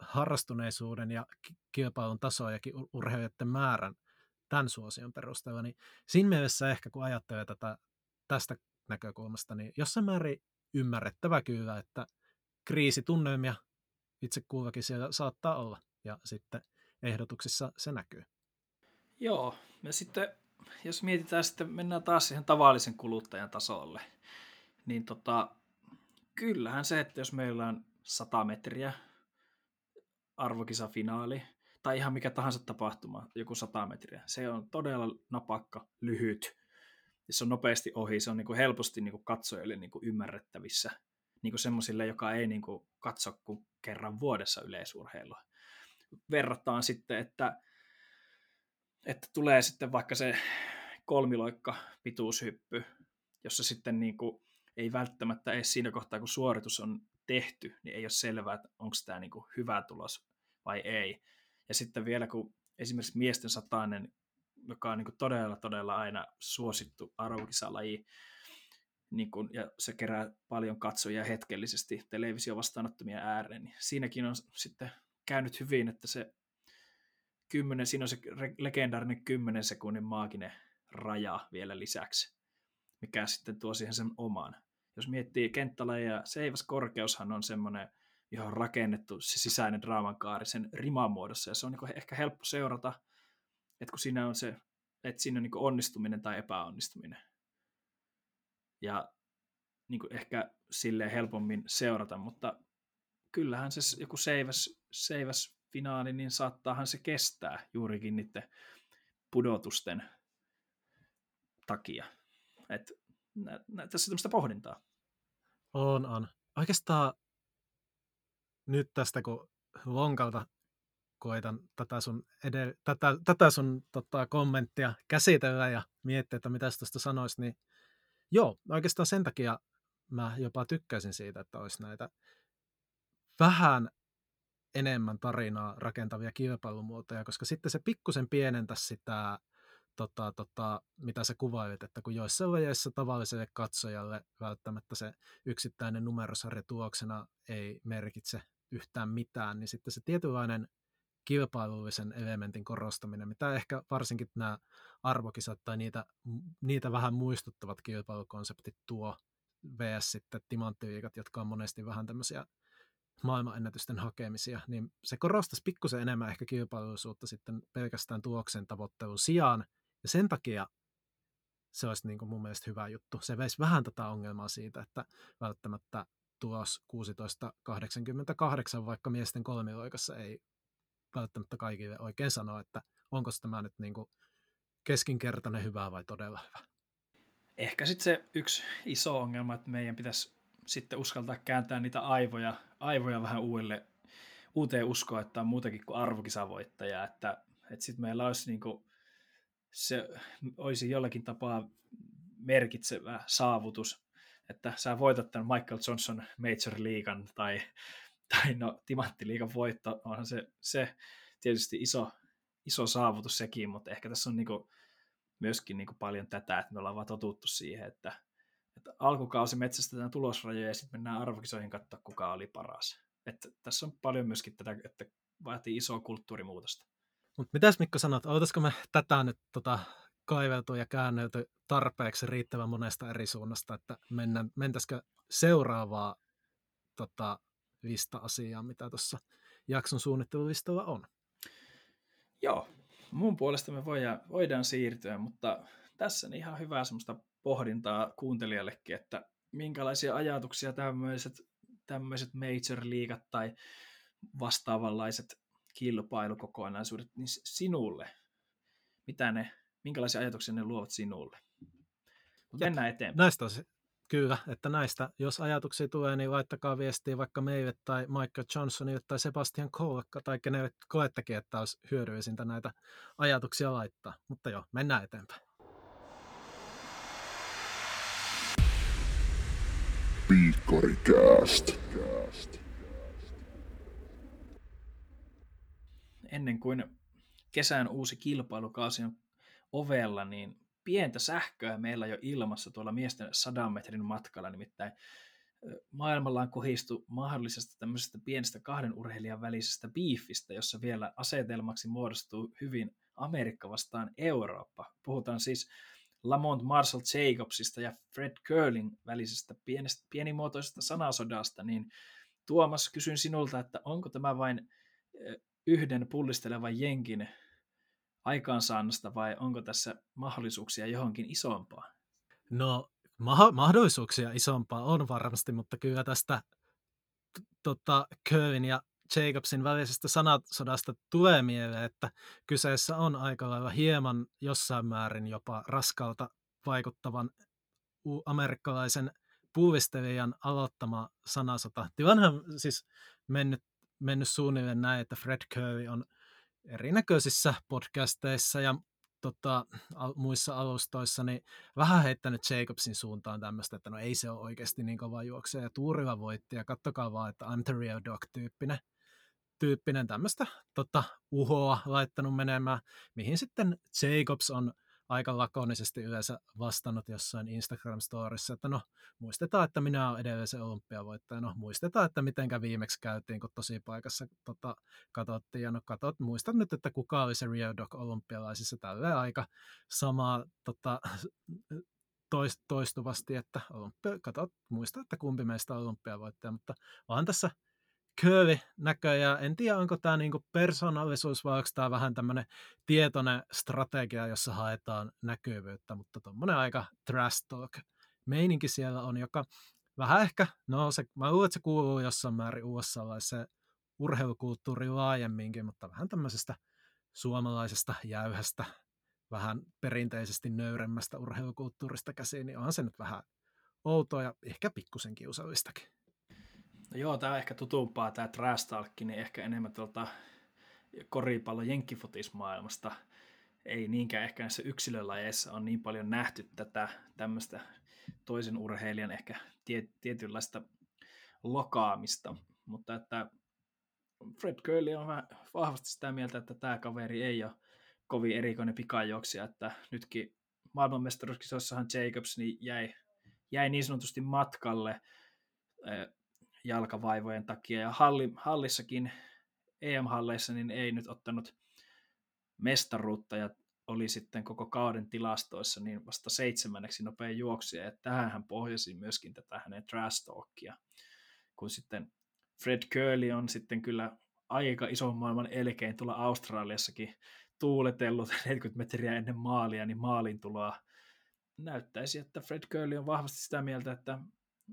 harrastuneisuuden ja kilpailun tasoa ja urheilijoiden määrän tämän suosion perusteella. Niin siinä mielessä ehkä kun ajattelee tätä tästä näkökulmasta, niin jossain määrin ymmärrettävä kyllä, että kriisitunnelmia itse kullakin siellä saattaa olla ja sitten ehdotuksissa se näkyy. Joo, ja sitten jos mietitään, sitten mennään taas siihen tavallisen kuluttajan tasolle. Niin tota, kyllähän se, että jos meillä on sata metriä, arvokisafinaali tai ihan mikä tahansa tapahtuma, joku sata metriä. Se on todella napakka, lyhyt. Se on nopeasti ohi, se on niin kuin helposti niin kuin katsojille niin kuin ymmärrettävissä. Niin kuin semmoisille, joka ei niin kuin katso kuin kerran vuodessa yleisurheilua. Verrataan sitten, että, että tulee sitten vaikka se kolmiloikka pituushyppy, jossa sitten niin kuin ei välttämättä edes siinä kohtaa, kun suoritus on tehty, niin ei ole selvää, että onko tämä niin kuin hyvä tulos vai ei. Ja sitten vielä, kun esimerkiksi miesten satainen, joka on niin kuin todella, todella aina suosittu arvokisalaji, niin kun, ja se kerää paljon katsojia hetkellisesti televisiovastaanottamien ääreen, niin siinäkin on sitten käynyt hyvin, että se kymmenen, siinä on se legendaarinen kymmenen sekunnin maaginen raja vielä lisäksi, mikä sitten tuo siihen sen oman. Jos miettii kenttälajeja, seiväskorkeushan on semmoinen, johon on rakennettu se sisäinen draamankaari sen riman muodossa, ja se on niin ehkä helppo seurata, että kun siinä on se, että siinä on niin onnistuminen tai epäonnistuminen. Ja niin kuin ehkä silleen helpommin seurata, mutta kyllähän se joku seiväs, seiväs finaali, niin saattaahan se kestää juurikin niiden pudotusten takia. Et, nä, nä, tässä on tämmöistä pohdintaa. On, on. Oikeastaan nyt tästä, kun lonkalta koitan tätä sun, edell- tätä, tätä sun tota, kommenttia käsitellä ja miettiä, että mitä sä tuosta sanois, niin joo, oikeastaan sen takia mä jopa tykkäsin siitä, että olisi näitä vähän enemmän tarinaa rakentavia kilpailumuotoja, koska sitten se pikkusen pienentäisi sitä, tota, tota, mitä sä kuvailit, että kun joissain lajeissa tavalliselle katsojalle välttämättä se yksittäinen numerosarja tuoksena ei merkitse yhtään mitään, niin sitten se tietynlainen kilpailullisen elementin korostaminen, mitä ehkä varsinkin nämä arvokisat tai niitä, niitä vähän muistuttavat kilpailukonseptit tuo, versus sitten timanttiliigat, jotka on monesti vähän tämmöisiä maailmanennätysten hakemisia, niin se korostaisi pikkusen enemmän ehkä kilpailullisuutta sitten pelkästään tuloksen tavoittelun sijaan, ja sen takia se olisi niin kuin mun mielestä hyvä juttu. Se veisi vähän tätä ongelmaa siitä, että välttämättä tulos kuusitoista kahdeksankymmentäkahdeksan vaikka miesten kolmiloikassa ei välttämättä kaikille oikein sanoa, että onko tämä nyt niin kuin keskinkertainen hyvä vai todella hyvä. Ehkä sitten se yksi iso ongelma, että meidän pitäisi sitten uskaltaa kääntää niitä aivoja, aivoja vähän uudelle, uuteen uskoon, että on muutakin kuin arvokisavoittaja, että, että sitten meillä olisi, niin kuin, se olisi jollakin tapaa merkitsevä saavutus, että sä voitat tämän Michael Johnson Major Leaguean tai Tai no, timanttiliigan voitto, onhan se, se tietysti iso, iso saavutus sekin, mutta ehkä tässä on niinku, myöskin niinku paljon tätä, että me ollaan vaan totuttu siihen, että, että alkukausi metsästetään tulosrajoja ja sitten mennään arvokisoihin katsoa, kuka oli paras. Että tässä on paljon myöskin tätä, että vaatii isoa kulttuurimuutosta. Mutta mitäs Mikko sanot, oltaisiko me tätä nyt tota, kaiveltu ja käännelty tarpeeksi riittävän monesta eri suunnasta, että mennään, mentäisikö seuraavaa tota, lista asiaa, mitä tuossa jakson suunnittelulistalla on. Joo, mun puolesta me voidaan, voidaan siirtyä, mutta tässä on ihan hyvää semmoista pohdintaa kuuntelijallekin, että minkälaisia ajatuksia tämmöiset, tämmöiset major-liigat tai vastaavanlaiset kilpailukokonaisuudet niin sinulle, mitä ne, minkälaisia ajatuksia ne luovat sinulle. Mennään eteenpäin. Näistä on se. Kyllä, että näistä, jos ajatuksia tulee, niin laittakaa viestiä vaikka meille tai Michael Johnsonille tai Sebastian Kollekka tai kenelle koettakin, että olisi hyödyllisintä näitä ajatuksia laittaa. Mutta joo, mennään eteenpäin. Piikkaricast. Ennen kuin kesän uusi kilpailukausi on ovella, niin pientä sähköä meillä jo ilmassa tuolla miesten sadan metrin matkalla, nimittäin maailmalla on kohistu mahdollisesta tämmöisestä pienestä kahden urheilijan välisestä biifistä, jossa vielä asetelmaksi muodostuu hyvin Amerikka vastaan Eurooppa. Puhutaan siis Lamont Marshall Jacobsista ja Fred Kerlin välisestä pienestä, pienimuotoisesta sanasodasta, niin Tuomas, kysyn sinulta, että onko tämä vain yhden pullistelevan jenkin aikaansaannosta vai onko tässä mahdollisuuksia johonkin isompaan? No ma- mahdollisuuksia isompaa on varmasti, mutta kyllä tästä tota, Curlin ja Jacobsin välisestä sanasodasta tulee mieleen, että kyseessä on aika lailla hieman jossain määrin jopa raskalta vaikuttavan amerikkalaisen pullistelijan aloittama sanasota. Tilanne on siis mennyt, mennyt suunnilleen näin, että Fred Kerley on erinäköisissä podcasteissa ja Tota, al- muissa alustoissa, niin vähän heittänyt Jacobsin suuntaan tämmöistä, että no ei se ole oikeasti niin kova juoksija ja Tuurilla voitti ja kattokaa vaan, että I'm the real dog -tyyppinen, tyyppinen tämmöistä tota, uhoa laittanut menemään, mihin sitten Jacobs on aika lakonisesti yleensä vastannut jossain Instagram-storissa, että no muistetaan, että minä olen edellisen olympiavoittaja, no muistetaan, että mitenkä viimeksi käytiin, kun tosi paikassa tota, katsottiin, ja no katot, muistan nyt, että kuka oli se Real Dog olympialaisissa, tälleen aika samaa tota, toist, toistuvasti, että olympia, katot, muista, että kumpi meistä on olympiavoittaja, mutta vaan tässä Curly näköjään. En tiedä, onko tämä niinku persoonallisuus vai onko tämä vähän tämmöinen tietoinen strategia, jossa haetaan näkyvyyttä, mutta tuommoinen aika trash talk meininki siellä on, joka vähän ehkä, no se, mä luulen, että se kuuluu jossain määrin U S A-laiseen urheilukulttuuriin laajemminkin, mutta vähän tämmöisestä suomalaisesta jäyhästä, vähän perinteisesti nöyremmästä urheilukulttuurista käsiin, niin onhan se nyt vähän outoa ja ehkä pikkusen kiusallistakin. No joo, tämä on ehkä tutumpaa, tämä trash talkki, niin ehkä enemmän tuolta koripallo-jenkkifotismaailmasta. Ei niinkään ehkä näissä yksilölajeissa on niin paljon nähty tätä tämmöistä toisen urheilijan ehkä tie, tietynlaista lokaamista, mutta että Fred Kerley on vähän vahvasti sitä mieltä, että tämä kaveri ei ole kovin erikoinen pikajuoksija, että nytkin maailmanmestaruuskisoissahan Jacobs niin jäi, jäi niin sanotusti matkalle jalkavaivojen takia, ja halli, hallissakin, E M-halleissa, niin ei nyt ottanut mestaruutta, ja oli sitten koko kauden tilastoissa niin vasta seitsemänneksi nopea juoksija, ja tähän hän pohjasi myöskin tätä hänen trash talkia, kun sitten Fred Kerley on sitten kyllä aika ison maailman elkein tulla Australiassakin tuuletellut neljäkymmentä metriä ennen maalia, niin maalintuloa näyttäisi, että Fred Kerley on vahvasti sitä mieltä, että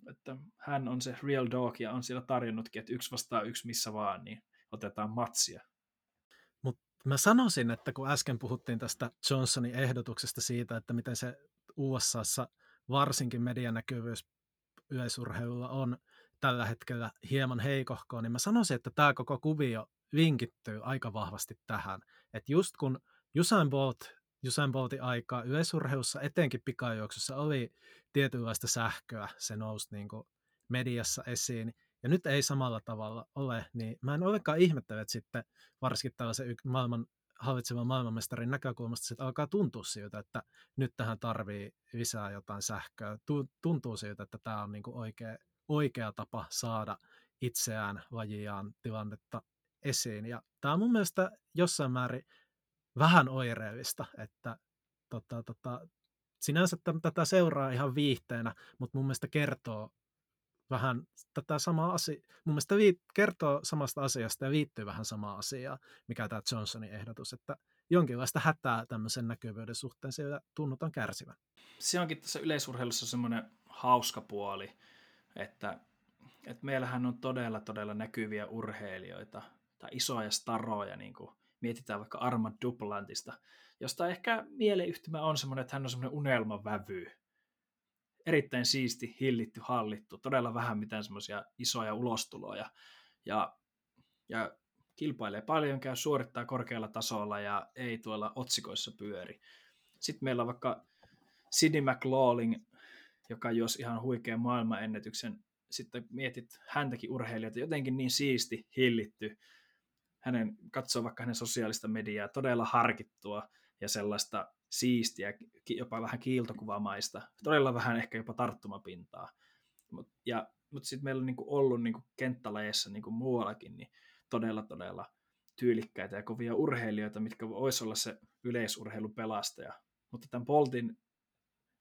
että hän on se real dog ja on siellä tarjonnutkin, että yksi vastaa yksi missä vaan, niin otetaan matsia. Mutta mä sanoisin, että kun äsken puhuttiin tästä Johnsonin ehdotuksesta siitä, että miten se U S A:ssa varsinkin medianäkyvyys yleisurheilulla on tällä hetkellä hieman heikohkoa, niin mä sanoisin, että tämä koko kuvio linkittyy aika vahvasti tähän. Että just kun Usain Bolt Usain Boltin aikaa yleisurheilussa, etenkin pikajuoksussa, oli tietynlaista sähköä, se nousi niin kuin mediassa esiin, ja nyt ei samalla tavalla ole, niin mä en olekaan ihmettele, että sitten varsinkin tällaisen maailman, hallitsevan maailmanmestarin näkökulmasta sit alkaa tuntua siltä, että nyt tähän tarvii lisää jotain sähköä, tuntuu siltä, että tämä on niin kuin oikea, oikea tapa saada itseään, lajiaan, tilannetta esiin, ja tämä on mun mielestä jossain määrin vähän oireellista, että tota, tota, sinänsä t- tätä seuraa ihan viihteenä, mutta mun mielestä kertoo vähän tätä samaa asiaa, mun mielestä vi- kertoo samasta asiasta ja liittyy vähän samaa asiaa, mikä tämä Johnsonin ehdotus, että jonkinlaista hätää tämmöisen näkyvyyden suhteen siellä tunnutaan kärsivän. Se onkin tässä yleisurheilussa semmoinen hauska puoli, että, että meillähän on todella, todella näkyviä urheilijoita tai isoja staroja, niin kuin mietitään vaikka Armand Duplantista, josta ehkä mieleyhtymä on semmoinen, että hän on semmoinen unelmavävy. Erittäin siisti, hillitty, hallittu, todella vähän mitään semmoisia isoja ulostuloja. Ja, ja kilpailee paljon, käy suorittaa korkealla tasolla ja ei tuolla otsikoissa pyöri. Sitten meillä on vaikka Sidney McLaughlin, joka juosi ihan huikean maailmanennätyksen. Sitten mietit häntäkin urheilijoita, jotenkin niin siisti, hillitty. Hänen katsoo vaikka hänen sosiaalista mediaa, todella harkittua ja sellaista siistiä, jopa vähän kiiltokuvamaista, todella vähän ehkä jopa tarttumapintaa. Mutta mut sitten meillä on niinku ollut niinku kenttälajeissa niinku muuallakin niin todella, todella tyylikkäitä ja kovia urheilijoita, mitkä voisi olla se yleisurheilun pelastaja. Mutta tämän Boltin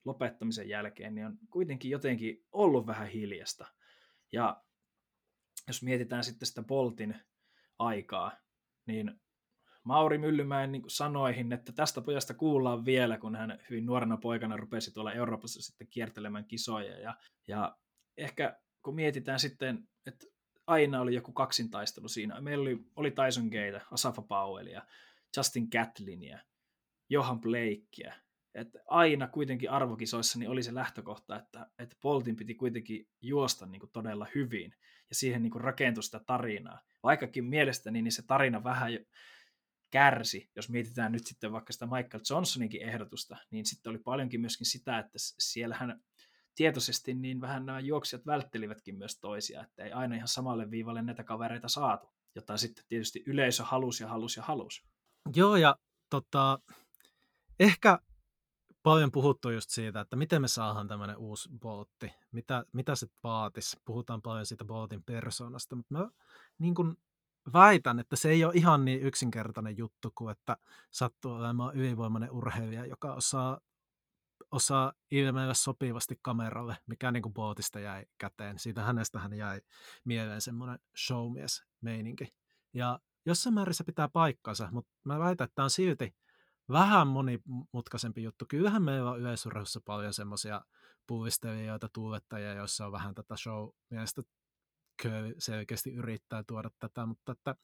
lopettamisen jälkeen niin on kuitenkin jotenkin ollut vähän hiljasta. Ja jos mietitään sitten sitä Boltin aikaa, niin Mauri Myllymäen niin sanoihin, että tästä pojasta kuullaan vielä, kun hän hyvin nuorena poikana rupesi tuolla Euroopassa sitten kiertelemään kisoja. Ja, ja ehkä kun mietitään sitten, että aina oli joku kaksintaistelu siinä. Meillä oli, oli Tyson Gaytä, Asafa Powellia, Justin Gatlinia, Johan Blakeia. Että aina kuitenkin arvokisoissa niin oli se lähtökohta, että, että Boltin piti kuitenkin juosta niin kuin todella hyvin ja siihen niin kuin rakentui sitä tarinaa. Vaikkakin mielestäni niin se tarina vähän kärsi, jos mietitään nyt sitten vaikka sitä Michael Johnsoninkin ehdotusta, niin sitten oli paljonkin myöskin sitä, että siellähän tietoisesti niin vähän nämä juoksijat välttelivätkin myös toisia, että ei aina ihan samalle viivalle näitä kavereita saatu, jota sitten tietysti yleisö halusi ja halusi ja halusi. Joo, ja tota, ehkä paljon puhuttu just siitä, että miten me saadaan tämmöinen uusi Boltti, mitä, mitä se vaatisi. Puhutaan paljon siitä Boltin persoonasta, mutta mä niin kuin väitän, että se ei ole ihan niin yksinkertainen juttu kuin, että sattuu olemaan ylivoimainen urheilija, joka osaa, osaa ilmeillä sopivasti kameralle, mikä niin kuin Boltista jäi käteen. Siitä hänestähän jäi mieleen semmoinen showmies-meininki. Ja jossain määrin se pitää paikkansa, mutta mä väitän, että tämä on silti vähän monimutkaisempi juttu. Kyllähän meillä on yleisurheilussa paljon semmoisia pullistelijoita, tuulettajia, joissa on vähän tätä show-miestä. Kyllä selkeästi yrittää tuoda tätä, mutta että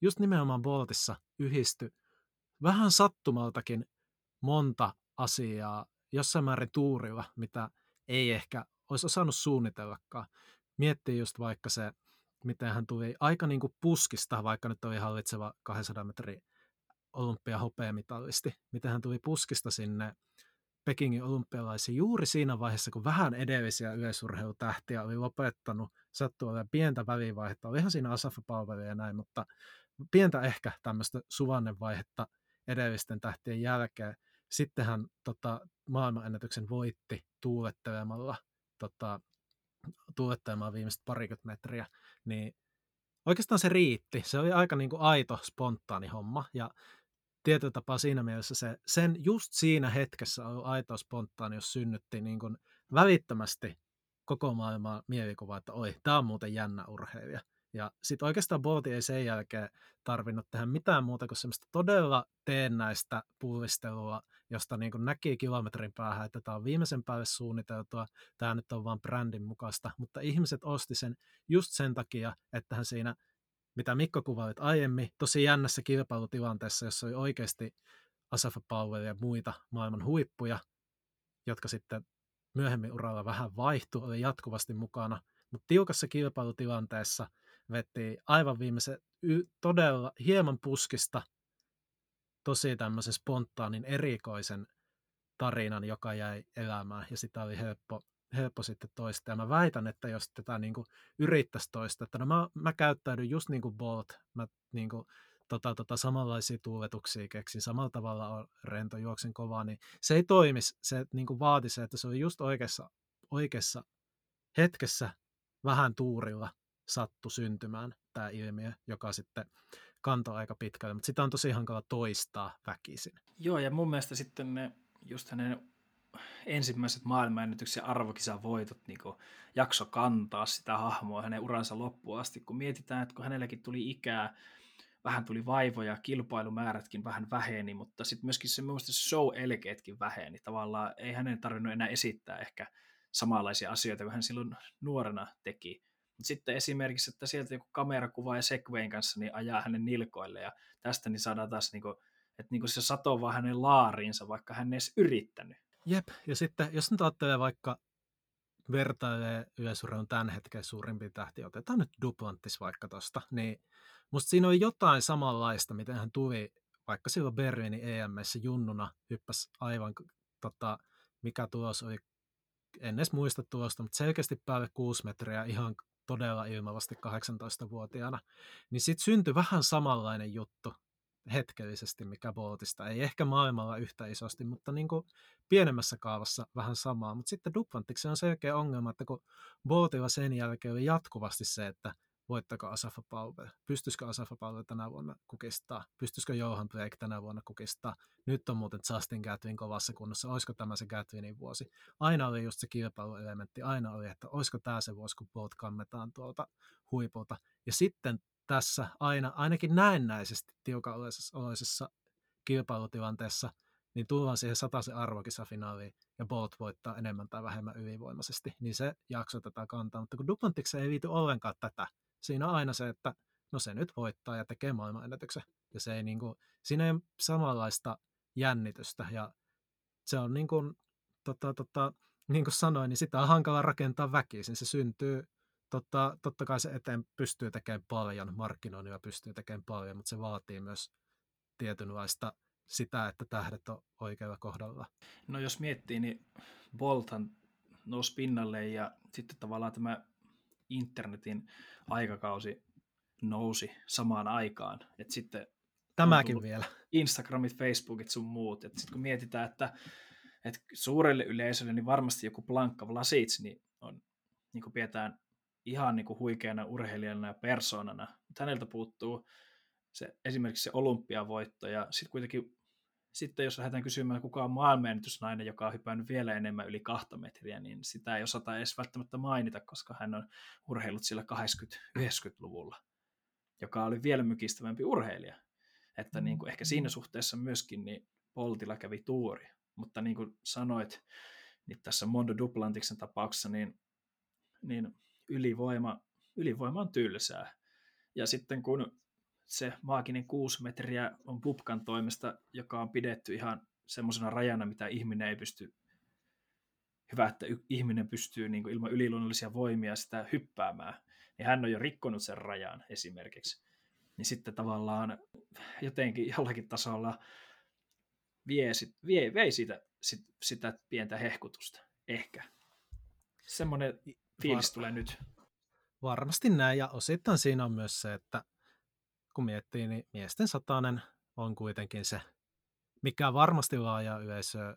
just nimenomaan Boltissa yhdistyi vähän sattumaltakin monta asiaa jossain määrin tuurilla, mitä ei ehkä olisi osannut suunnitellakaan. Miettii just vaikka se, miten hän tuli aika niin kuin puskista, vaikka nyt oli hallitseva kahdensadan metrin olympiahopeamitalisti, miten hän tuli puskista sinne Pekingin olympialaisiin juuri siinä vaiheessa, kun vähän edellisiä yleisurheilutähtiä oli lopettanut. Sattuu olemaan pientä välivaihetta, olihan siinä Asafa Powellia ja näin, mutta pientä ehkä tämmöistä suvannevaihetta edellisten tähtien jälkeen. Sittenhän tota, maailmanennätyksen voitti tuulettelemalla, tota, tuulettelemaan viimeiset parikymmentä metriä, niin oikeastaan se riitti. Se oli aika niin kuin aito, spontaani homma ja tietyllä tapaa siinä mielessä se, sen just siinä hetkessä oli aito, spontaani, jos synnytti niin kuin välittömästi koko maailmaa mielikuva, että oi, tämä on muuten jännä urheilija. Ja sitten oikeastaan Bolt ei sen jälkeen tarvinnut tehdä mitään muuta kuin semmoista todella teennäistä pullistelua, josta niin kuin näki kilometrin päähän, että tämä on viimeisen päälle suunniteltua, tämä nyt on vaan brändin mukaista, mutta ihmiset osti sen just sen takia, että hän siinä, mitä Mikko kuvailit aiemmin, tosi jännässä kilpailutilanteessa, jossa oli oikeasti Asafa Powell ja muita maailman huippuja, jotka sitten myöhemmin uralla vähän vaihtui, oli jatkuvasti mukana, mutta tiukassa kilpailutilanteessa veti aivan viimeisen y- todella hieman puskista tosi tämmöisen spontaanin erikoisen tarinan, joka jäi elämään ja sitä oli helppo, helppo sitten toistaa. Ja mä väitän, että jos tätä niinku yrittäisi toistaa, että no mä, mä käyttäydyn just niin kuin Bolt, mä niinku tota, tota, samanlaisia tuuletuksia keksin, samalla tavalla on rento, juoksen kovaa, niin se ei toimisi, se niin kuin vaati se, että se oli just oikeassa, oikeassa hetkessä vähän tuurilla sattu syntymään tämä ilmiö, joka sitten kantoi aika pitkälle, mutta sitä on tosi hankala toistaa väkisin. Joo, ja mun mielestä sitten ne, just hänen ensimmäiset maailmanennätyksen arvokisavoitot niin jakso kantaa sitä hahmoa hänen uransa loppuun asti, kun mietitään, että kun hänelläkin tuli ikää, vähän tuli vaivoja, kilpailumäärätkin vähän väheni, mutta sitten myöskin se show-elkeetkin väheni. Tavallaan ei hänen tarvinnut enää esittää ehkä samanlaisia asioita, kuin hän silloin nuorena teki. Mut sitten esimerkiksi, että sieltä joku kamerakuva ja segwayn kanssa niin ajaa hänen nilkoille, ja tästä niin saadaan taas, niinku, että niinku se satoo vaan hänen laariinsa, vaikka hän ei edes yrittänyt. Jep, ja sitten jos nyt ajattelee vaikka vertailee yleisurheilun tämän hetken suurimpiin tähtiin, otetaan nyt Duplantis vaikka tosta, niin musta siinä oli jotain samanlaista, miten hän tuli vaikka silloin Berliinin E M:ssä junnuna, hyppäsi aivan, tota, mikä tulos oli, en edes muista tulosta, mutta selkeästi päälle kuusi metriä ihan todella ilmavasti kahdeksantoistavuotiaana, niin sitten syntyi vähän samanlainen juttu hetkellisesti, mikä Boltista. Ei ehkä maailmalla yhtä isosti, mutta niin kuin pienemmässä kaavassa vähän samaa. Mutta sitten Duplantiksen on selkeä ongelma, että kun Boltilla sen jälkeen oli jatkuvasti se, että voittako Asafa Powell, pystyisikö Asafa Powell tänä vuonna kukistaa, pystyisikö Johan Blake tänä vuonna kukistaa, nyt on muuten Justin Gatlin kovassa kunnossa, olisiko tämä se Gatlinin vuosi. Aina oli just se kilpailuelementti, aina oli, että olisiko tämä se vuosi, kun Bolt kammetaan tuolta huipulta. Ja sitten tässä aina, ainakin näennäisesti tiukaoloisessa kilpailutilanteessa, niin tullaan siihen sataisen arvokisafinaaliin, ja Bolt voittaa enemmän tai vähemmän ylivoimaisesti, niin se jakso tätä kantaa. Mutta kun Duplantikseen ei liity ollenkaan tätä, siinä on aina se, että no se nyt voittaa ja tekee maailmanennätyksen. Ja se ei niin kuin, siinä ei ole samanlaista jännitystä. Ja se on niin kuin, tota, tota, niin kuin sanoin, niin sitä on hankala rakentaa väkisin. Se syntyy, tota, totta kai se eteen pystyy tekemään paljon, markkinoinnilla pystyy tekemään paljon, mutta se vaatii myös tietynlaista sitä, että tähdet on oikealla kohdalla. No jos miettii, niin Bolthan nousi pinnalle ja sitten tavallaan tämä internetin aikakausi nousi samaan aikaan. Et sitten tämäkin vielä. Instagramit, Facebookit, sun muut. Et sit kun mietitään, että et suurelle yleisölle, niin varmasti joku Blanca Vlasic niin on, niin kuin pidetään ihan niin kuin huikeana urheilijana ja persoonana. Mut häneltä puuttuu se, esimerkiksi se olympiavoitto. Ja sit kuitenkin, sitten jos lähdetään kysymään, kuka on maailmanennätysnainen, joka on hypännyt vielä enemmän yli kahta metriä, niin sitä ei osata edes välttämättä mainita, koska hän on urheillut sillä kahdeksankymmentä-yhdeksänkymmentäluvulla, joka oli vielä mykistävämpi urheilija. Että niin kuin ehkä siinä suhteessa myöskin niin Boltilla kävi tuuri. Mutta niin kuin sanoit, niin tässä Mondo Duplantiksen tapauksessa niin, niin ylivoima, ylivoima on tylsää. Ja sitten kun se maaginen kuusi metriä on Pupkan toimesta, joka on pidetty ihan semmoisena rajana, mitä ihminen ei pysty, hyvä, että y- ihminen pystyy niin kuin ilman yliluonnollisia voimia sitä hyppäämään, niin hän on jo rikkonut sen rajan esimerkiksi. Niin sitten tavallaan jotenkin jollakin tasolla vie, sit, vie, vie siitä, sit, sitä pientä hehkutusta, ehkä. Semmoinen fiilis Var- tulee nyt. Varmasti näin, ja osittain siinä on myös se, että kun miettii, niin miesten satanen on kuitenkin se, mikä varmasti laaja yleisö,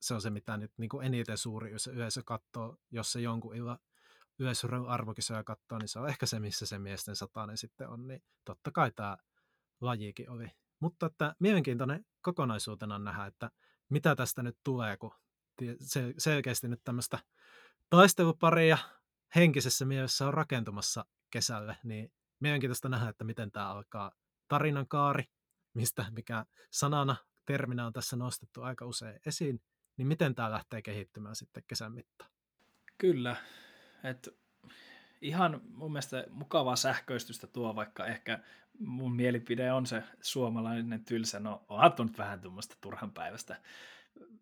se on se, mitä nyt niin kuin eniten suuri yleisö katsoo, jos se jonkun illan yleisön arvokisoja katsoo, niin se on ehkä se, missä se miesten satanen sitten on, niin totta kai tämä lajikin oli. Mutta että mielenkiintoinen kokonaisuutena nähdä, että mitä tästä nyt tulee, kun selkeästi nyt tämmöistä taisteluparia henkisessä mielessä on rakentumassa kesälle, niin mielenkiintoista nähdä, että miten tämä alkaa tarinan kaari, mistä mikä sanana, terminä on tässä nostettu aika usein esiin, niin miten tämä lähtee kehittymään sitten kesän mittaan. Kyllä, että ihan mun mielestä mukavaa sähköistystä tuo, vaikka ehkä mun mielipide on se suomalainen tylsä, no on hattunut vähän tuommoista turhan päivästä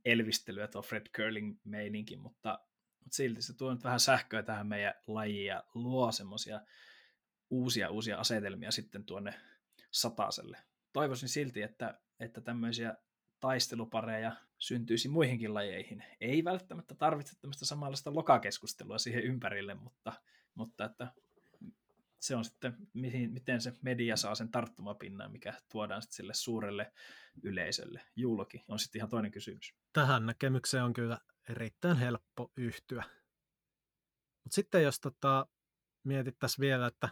elvistelyä tuo Fred Kerlin meininki, mutta, mutta silti se tuo nyt vähän sähköä tähän meidän lajiin ja luo semmoisia uusia uusia asetelmia sitten tuonne sataselle. Toivoisin silti, että, että tämmöisiä taistelupareja syntyisi muihinkin lajeihin. Ei välttämättä tarvitse tämmöistä samanlaista lokakeskustelua siihen ympärille, mutta, mutta että se on sitten, miten se media saa sen tarttumapinnan, mikä tuodaan sitten sille suurelle yleisölle julki. On sitten ihan toinen kysymys. Tähän näkemykseen on kyllä erittäin helppo yhtyä. Mutta sitten jos tota, mietittäisiin vielä, että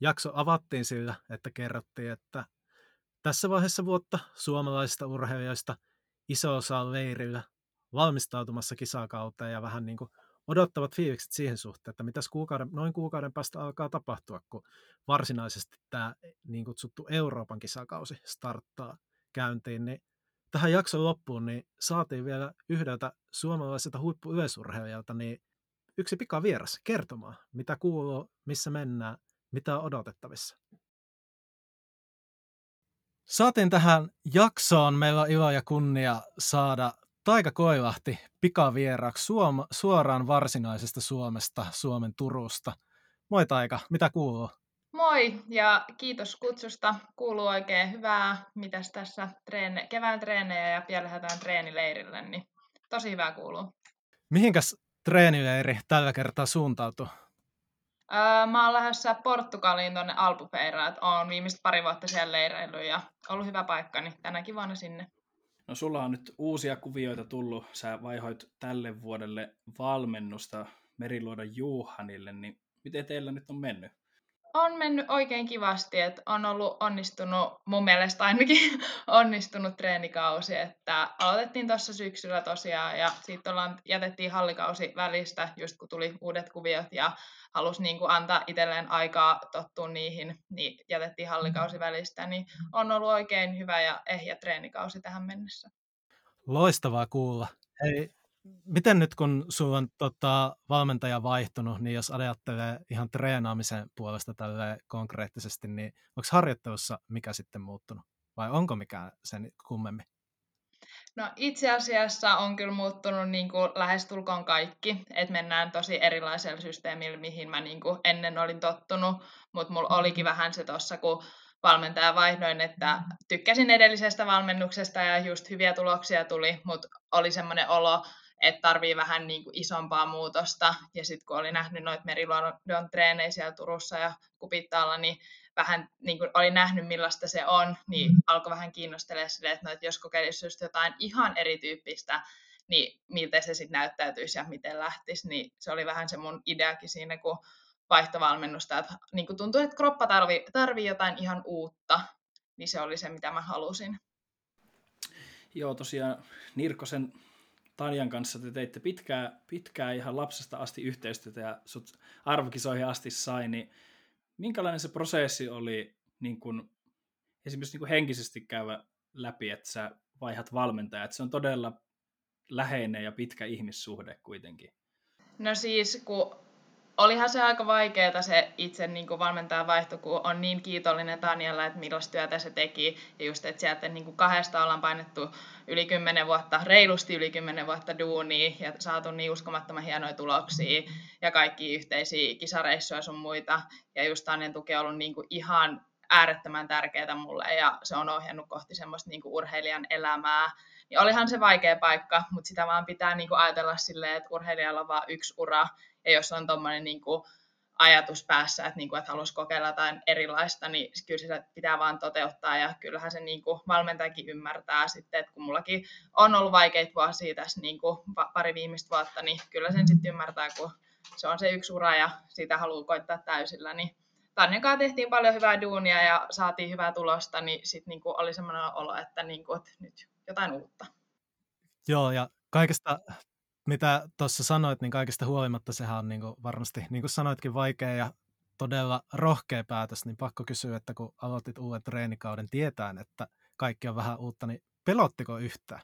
jakso avattiin sillä, että kerrottiin, että tässä vaiheessa vuotta suomalaisista urheilijoista iso osa on leirillä valmistautumassa kisakauteen ja vähän niin kuin odottavat fiilikset siihen suhteen, että mitäs kuukauden, noin kuukauden päästä alkaa tapahtua, kun varsinaisesti tämä niin kutsuttu Euroopan kisakausi starttaa käyntiin. Niin tähän jakson loppuun niin saatiin vielä yhdeltä suomalaiselta huippuyleisurheilijalta niin yksi pikavieras kertomaan, mitä kuuluu, missä mennään. Mitä on odotettavissa? Saatiin tähän jaksoon. Meillä on ilo ja kunnia saada Taika Koilahti pikavieraksi Suoma- suoraan varsinaisesta Suomesta, Suomen Turusta. Moi Taika, mitä kuuluu? Moi ja kiitos kutsusta. Kuuluu oikein hyvää. Mitäs tässä treene- kevään treenejä ja pian lähdetään treenileirille, niin tosi hyvää kuuluu. Mihinkäs treenileiri tällä kertaa suuntautui? Öö, mä oon lähdössä Portugaliin tuonne Albufeiraan, että oon viimeiset pari vuotta siellä leireillyt ja ollut hyvä paikka, niin tänäkin vuonna sinne. No sulla on nyt uusia kuvioita tullut, sä vaihoit tälle vuodelle valmennusta Meriluodon Juhanille, niin miten teillä nyt on mennyt? On mennyt oikein kivasti, että on ollut onnistunut, mun mielestä ainakin onnistunut treenikausi, että aloitettiin tuossa syksyllä tosiaan ja siitä ollaan, jätettiin hallikausi välistä, just kun tuli uudet kuviot ja halusi niin kuin antaa itselleen aikaa tottua niihin, niin jätettiin hallikausi välistä, niin on ollut oikein hyvä ja ehjä treenikausi tähän mennessä. Loistavaa kuulla. Hei, miten nyt kun sulla on tota, valmentaja vaihtunut, niin jos ajattelee ihan treenaamisen puolesta tälle konkreettisesti, niin onko harjoittelussa mikä sitten muuttunut vai onko mikään sen kummemmin? No itse asiassa on kyllä muuttunut niin kuin lähestulkoon kaikki, että mennään tosi erilaisella systeemillä, mihin mä niin kuin ennen olin tottunut, mutta mulla olikin vähän se tuossa, kun valmentaja vaihdoin, että tykkäsin edellisestä valmennuksesta ja just hyviä tuloksia tuli, mutta oli semmoinen olo, että tarvii vähän niin kuin isompaa muutosta, ja sitten kun oli nähnyt noita Meriluodon treenejä siellä Turussa ja Kupittaalla, niin vähän niin kuin oli nähnyt millaista se on, niin alkoi vähän kiinnostelemaan silleen, että, no, että jos kokeilisi just jotain ihan erityyppistä, niin miltä se sitten näyttäytyisi ja miten lähtisi, niin se oli vähän se mun ideakin siinä, kun vaihtovalmennusta, että niin kuin tuntui, että kroppa tarvii, tarvii jotain ihan uutta, niin se oli se, mitä mä halusin. Joo, tosiaan Nirkosen Tanjan kanssa te teitte pitkää, pitkää ihan lapsesta asti yhteistyötä ja sut arvokisoihin asti sai, niin minkälainen se prosessi oli niin kun, esimerkiksi niin kun henkisesti käydä läpi, että sä vaihdat valmentajaa, että se on todella läheinen ja pitkä ihmissuhde kuitenkin? No siis, kun olihan se aika vaikeaa se itse niin kuin valmentajan vaihto, kun on niin kiitollinen Tanjalle, että millaista työtä se teki. Ja just, että sieltä niin kuin kahdesta ollaan painettu yli kymmenen vuotta, reilusti yli kymmenen vuotta duunia ja saatu niin uskomattoman hienoja tuloksia ja kaikki yhteisiä kisareissuja sun muita. Ja just Tanjan tuki on ollut niin kuin ihan äärettömän tärkeää mulle ja se on ohjannut kohti semmoista niin kuin urheilijan elämää. Ja olihan se vaikea paikka, mutta sitä vaan pitää niin kuin ajatella silleen, että urheilijalla on vaan yksi ura. Ja jos on tuommoinen niin kuin ajatus päässä, että, niin kuin, että haluaisi kokeilla jotain erilaista, niin kyllä se pitää vaan toteuttaa. Ja kyllähän se niin kuin valmentajakin ymmärtää sitten, että kun mullakin on ollut vaikeita vuosia tässä niin kuin pari viimeistä vuotta, niin kyllä sen sitten ymmärtää, kun se on se yksi ura ja sitä haluaa koittaa täysillä. Niin Tanjan kanssa tehtiin paljon hyvää duunia ja saatiin hyvää tulosta, niin sitten niin kuin oli semmoinen olo, että, niin kuin, että nyt jotain uutta. Joo, ja kaikesta mitä tuossa sanoit, niin kaikista huolimatta sehän on niin kuin varmasti, niin kuin sanoitkin, vaikea ja todella rohkea päätös, niin pakko kysyä, että kun aloitit uuden treenikauden tietäen, että kaikki on vähän uutta, niin pelottiko yhtään?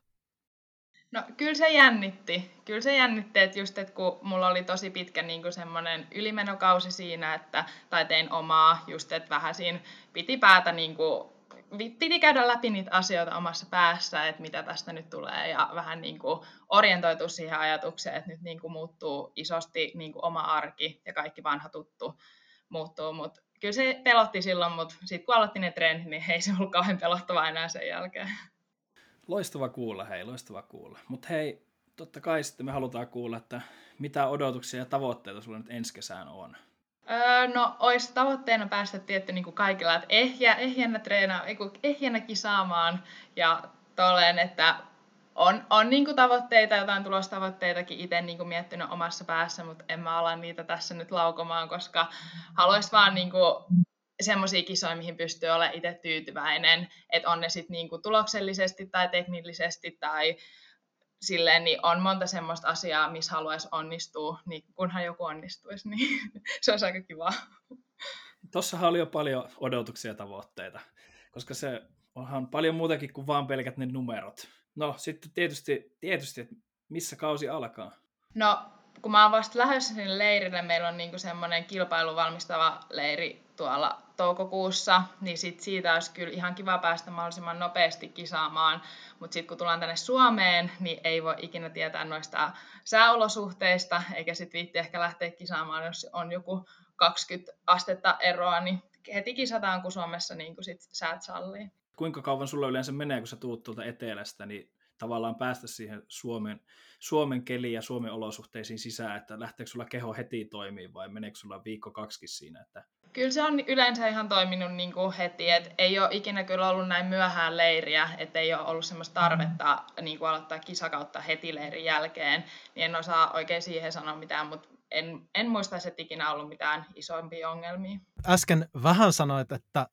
No kyllä se jännitti. Kyllä se jännitti, että just, että kun mulla oli tosi pitkä niin kuin semmoinen ylimenokausi siinä, että, tai tein omaa, just että vähän siinä piti päätä niin kuin piti käydä läpi niitä asioita omassa päässä, että mitä tästä nyt tulee ja vähän niin kuin orientoitua siihen ajatukseen, että nyt niin kuin muuttuu isosti niin kuin oma arki ja kaikki vanha tuttu muuttuu, mutta kyllä se pelotti silloin, mutta sitten kun aloitti ne treenit, niin ei se ollut kauhean pelottavaa enää sen jälkeen. Loistava kuulla, hei, loistava kuulla. Mutta hei, totta kai sitten me halutaan kuulla, että mitä odotuksia ja tavoitteita sulla nyt ensi kesään on? No, olisi tavoitteena päästä tietty niin kuin kaikilla, että ehjä, ehjänä, treena, ehjänä kisaamaan ja tolleen, että on, on niin kuin tavoitteita, jotain tulostavoitteitakin itse niin kuin miettinyt omassa päässä, mutta en mä ala niitä tässä nyt laukomaan, koska haluaisin vaan niin kuin semmoisia kisoja, mihin pystyy olemaan itse tyytyväinen, että on ne sitten niin kuin tuloksellisesti tai teknillisesti tai silleen, niin on monta semmoista asiaa, missä haluaisi onnistua, niin kunhan joku onnistuisi, niin se olisi aika kivaa. Tuossahan oli jo paljon odotuksia ja tavoitteita, koska se onhan paljon muutakin kuin vaan pelkät ne numerot. No sitten tietysti, tietysti että missä kausi alkaa? No, kun mä oon vasta lähdössä sinne leirille, meillä on niinku semmoinen kilpailuun valmistava leiri tuolla toukokuussa, niin sit siitä olisi kyllä ihan kiva päästä mahdollisimman nopeasti kisaamaan, mutta sitten kun tullaan tänne Suomeen, niin ei voi ikinä tietää noista sääolosuhteista, eikä sitten viitti ehkä lähteä kisaamaan, jos on joku kaksikymmentä astetta eroa, niin heti kisataan, kun Suomessa niin kun sit säät sallii. Kuinka kauan sulla yleensä menee, kun sä tuut tuolta etelästä, niin tavallaan päästä siihen Suomen, Suomen keliin ja Suomen olosuhteisiin sisään, että lähteekö sulla keho heti toimii vai meneekö sulla viikko kaksikin siinä? Että kyllä se on yleensä ihan toiminut niin kuin heti, että ei ole ikinä kyllä ollut näin myöhään leiriä, että ei ole ollut semmoista tarvetta niin kuin aloittaa kisakautta heti leirin jälkeen, niin en osaa oikein siihen sanoa mitään, mutta en, en muistaisi, että ikinä ollut mitään isompia ongelmia. Äsken vähän sanoit, että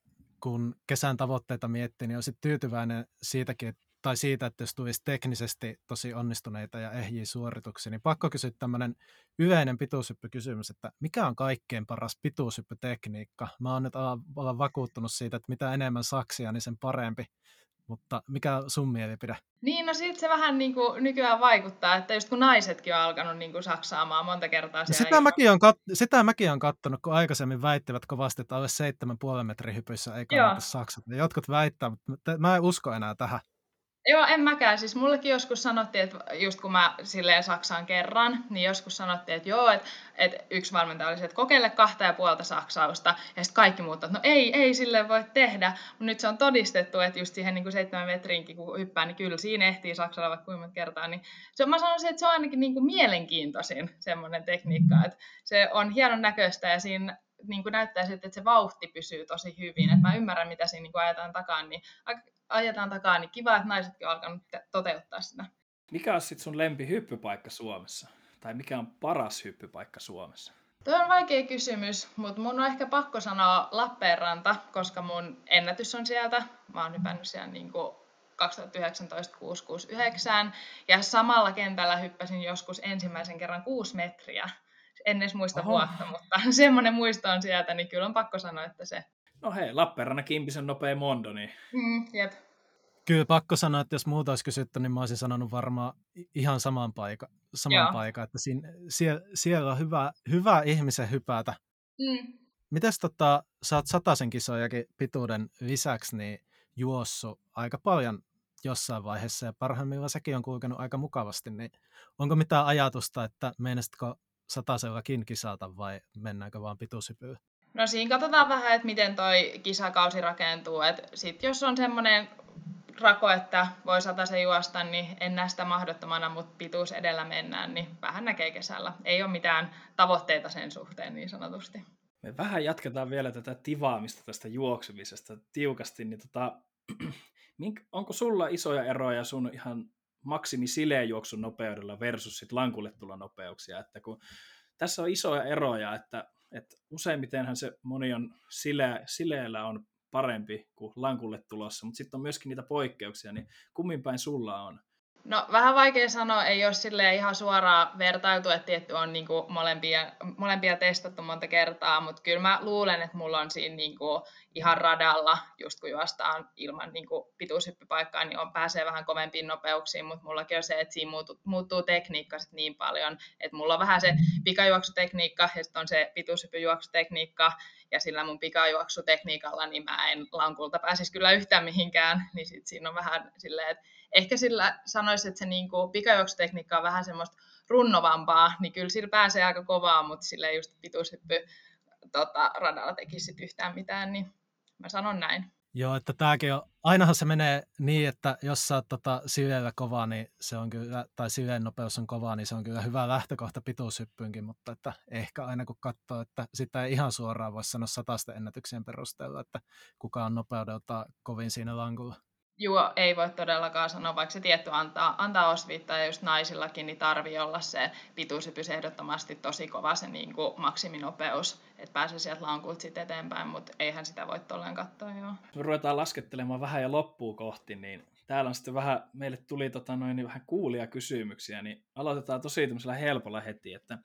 kun kesän tavoitteita miettii, niin olisit tyytyväinen siitäkin, tai siitä, että jos tulisi teknisesti tosi onnistuneita ja ehjiä suorituksia, niin pakko kysyä tämmöinen yleinen pituushyppykysymys, että mikä on kaikkein paras pituushyppytekniikka? Mä oon nyt olla vakuuttunut siitä, että mitä enemmän saksia, niin sen parempi. mutta mikä sun mielipide? Niin, no sit se vähän niin kuin nykyään vaikuttaa, että just kun naisetkin on alkanut niin kuin saksaamaan monta kertaa. Sitä, niin mäkin on kat- sitä mäkin olen kattonut, kun aikaisemmin väittivät kovasti, että alle seitsemän pilkku viisi metrin hypyssä ei kannata saksata. Jotkut väittää, mutta mä en usko enää tähän. Joo, en mäkään. Siis mullekin joskus sanottiin, että just kun mä silleen Saksaan kerran, niin joskus sanottiin, että joo, että, että yksi valmentaja oli se, että kokeile kahta ja puolta saksausta, ja sitten kaikki muut, että no ei, ei silleen voi tehdä, mutta nyt se on todistettu, että just siihen niin kuin seitsemän metriinkin, kun hyppää, niin kyllä siinä ehtii Saksalla vaikka kuinka monta kertaa, niin se, mä sanoisin, että se on ainakin niin kuin mielenkiintoisin semmoinen tekniikka, että se on hienon näköistä, ja siinä niin kuin näyttää siltä, että se vauhti pysyy tosi hyvin, että mä ymmärrän, mitä siinä niin kuin ajetaan takaan, niin ajetaan takaa, niin kiva, että naisetkin on alkanut toteuttaa sitä. Mikä on sitten sun lempihyppypaikka Suomessa? Tai mikä on paras hyppypaikka Suomessa? Tuo on vaikea kysymys, mutta mun on ehkä pakko sanoa Lappeenranta, koska mun ennätys on sieltä. Mä oon hypännyt siellä niin kuin kaksituhattayhdeksäntoista kuusi kuusi yhdeksän, ja samalla kentällä hyppäsin joskus ensimmäisen kerran kuusi metriä. En edes muista vuotta, mutta semmoinen muisto on sieltä, niin kyllä on pakko sanoa, että se... No hei, Lappeenrannan kimpisen nopea mondo, niin... Mm, jep. Kyllä pakko sanoa, että jos muuta olisi kysytty, niin mä olisin sanonut varmaan ihan saman paikan, saman paikan että siinä, siellä, siellä on hyvä, hyvä ihmisen hypätä. Mm. Mites tota, sä oot sataisen kisojakin pituuden lisäksi niin juossut aika paljon jossain vaiheessa, ja parhaimmillaan sekin on kulkenut aika mukavasti, niin onko mitään ajatusta, että meinasitko satasellakin kisata vai mennäänkö vaan pituushypyyn? No siinä katsotaan vähän, että miten toi kisakausi rakentuu. Sitten jos on semmoinen rako, että voi satasen juosta, niin en näe sitä mahdottomana, mutta pituus edellä mennään, niin vähän näkee kesällä. Ei ole mitään tavoitteita sen suhteen niin sanotusti. Me vähän jatketaan vielä tätä tivaamista tästä juoksumisesta tiukasti. Niin tota, onko sulla isoja eroja sun ihan maksimisilleen juoksun nopeudella versus sit lankulle tulla nopeuksia? Että kun tässä on isoja eroja, että että useimmitenhän se moni on sile, sileellä on parempi kuin lankulle tulossa, mutta sitten on myöskin niitä poikkeuksia, niin kummin päin sulla on? No vähän vaikea sanoa, ei ole silleen ihan suoraan vertailtu, että tietty on niinku molempia, molempia testattu monta kertaa, mutta kyllä mä luulen, että mulla on siinä niinku ihan radalla, just kun juostaan ilman niinku pituushyppypaikkaa, niin on, pääsee vähän kovempiin nopeuksiin, mutta mullakin on se, että siinä muuttuu, muuttuu tekniikka sit niin paljon, että mulla on vähän se pikajuoksutekniikka ja sitten on se pituushyppyjuoksutekniikka, ja sillä mun pikajuoksutekniikalla niin mä en lankulta pääsisi kyllä yhtään mihinkään, niin sitten siinä on vähän silleen, että ehkä sillä sanoisi, että se niinku pikajuoksutekniikka on vähän semmoista runnovampaa, niin kyllä sillä pääsee aika kovaa, mutta sillä ei just pituushyppy tota, radalla tekisi sit yhtään mitään, niin mä sanon näin. Joo, että tämäkin on, ainahan se menee niin, että jos sä oot tota, sileellä kovaa, niin se on kyllä, tai sileen nopeus on kovaa, niin se on kyllä hyvä lähtökohta pituushyppyynkin, mutta että ehkä aina kun katsoo, että sitä ei ihan suoraan voi sanoa satasten ennätyksien perusteella, että kuka on nopeudelta kovin siinä lankulla. Joo, ei voi todellakaan sanoa, vaikka se tietty antaa, antaa osviittaa, ja just naisillakin niin tarvii olla se pituushypys ehdottomasti tosi kova se niin kuin maksiminopeus, että pääsee sieltä lankulta sitten eteenpäin, mutta eihän sitä voi tolleen katsoa, joo. Me ruvetaan laskettelemaan vähän ja loppuun kohti, niin täällä on sitten vähän, meille tuli tota noin vähän kuulia kysymyksiä, niin aloitetaan tosi tämmöisellä helpolla heti, että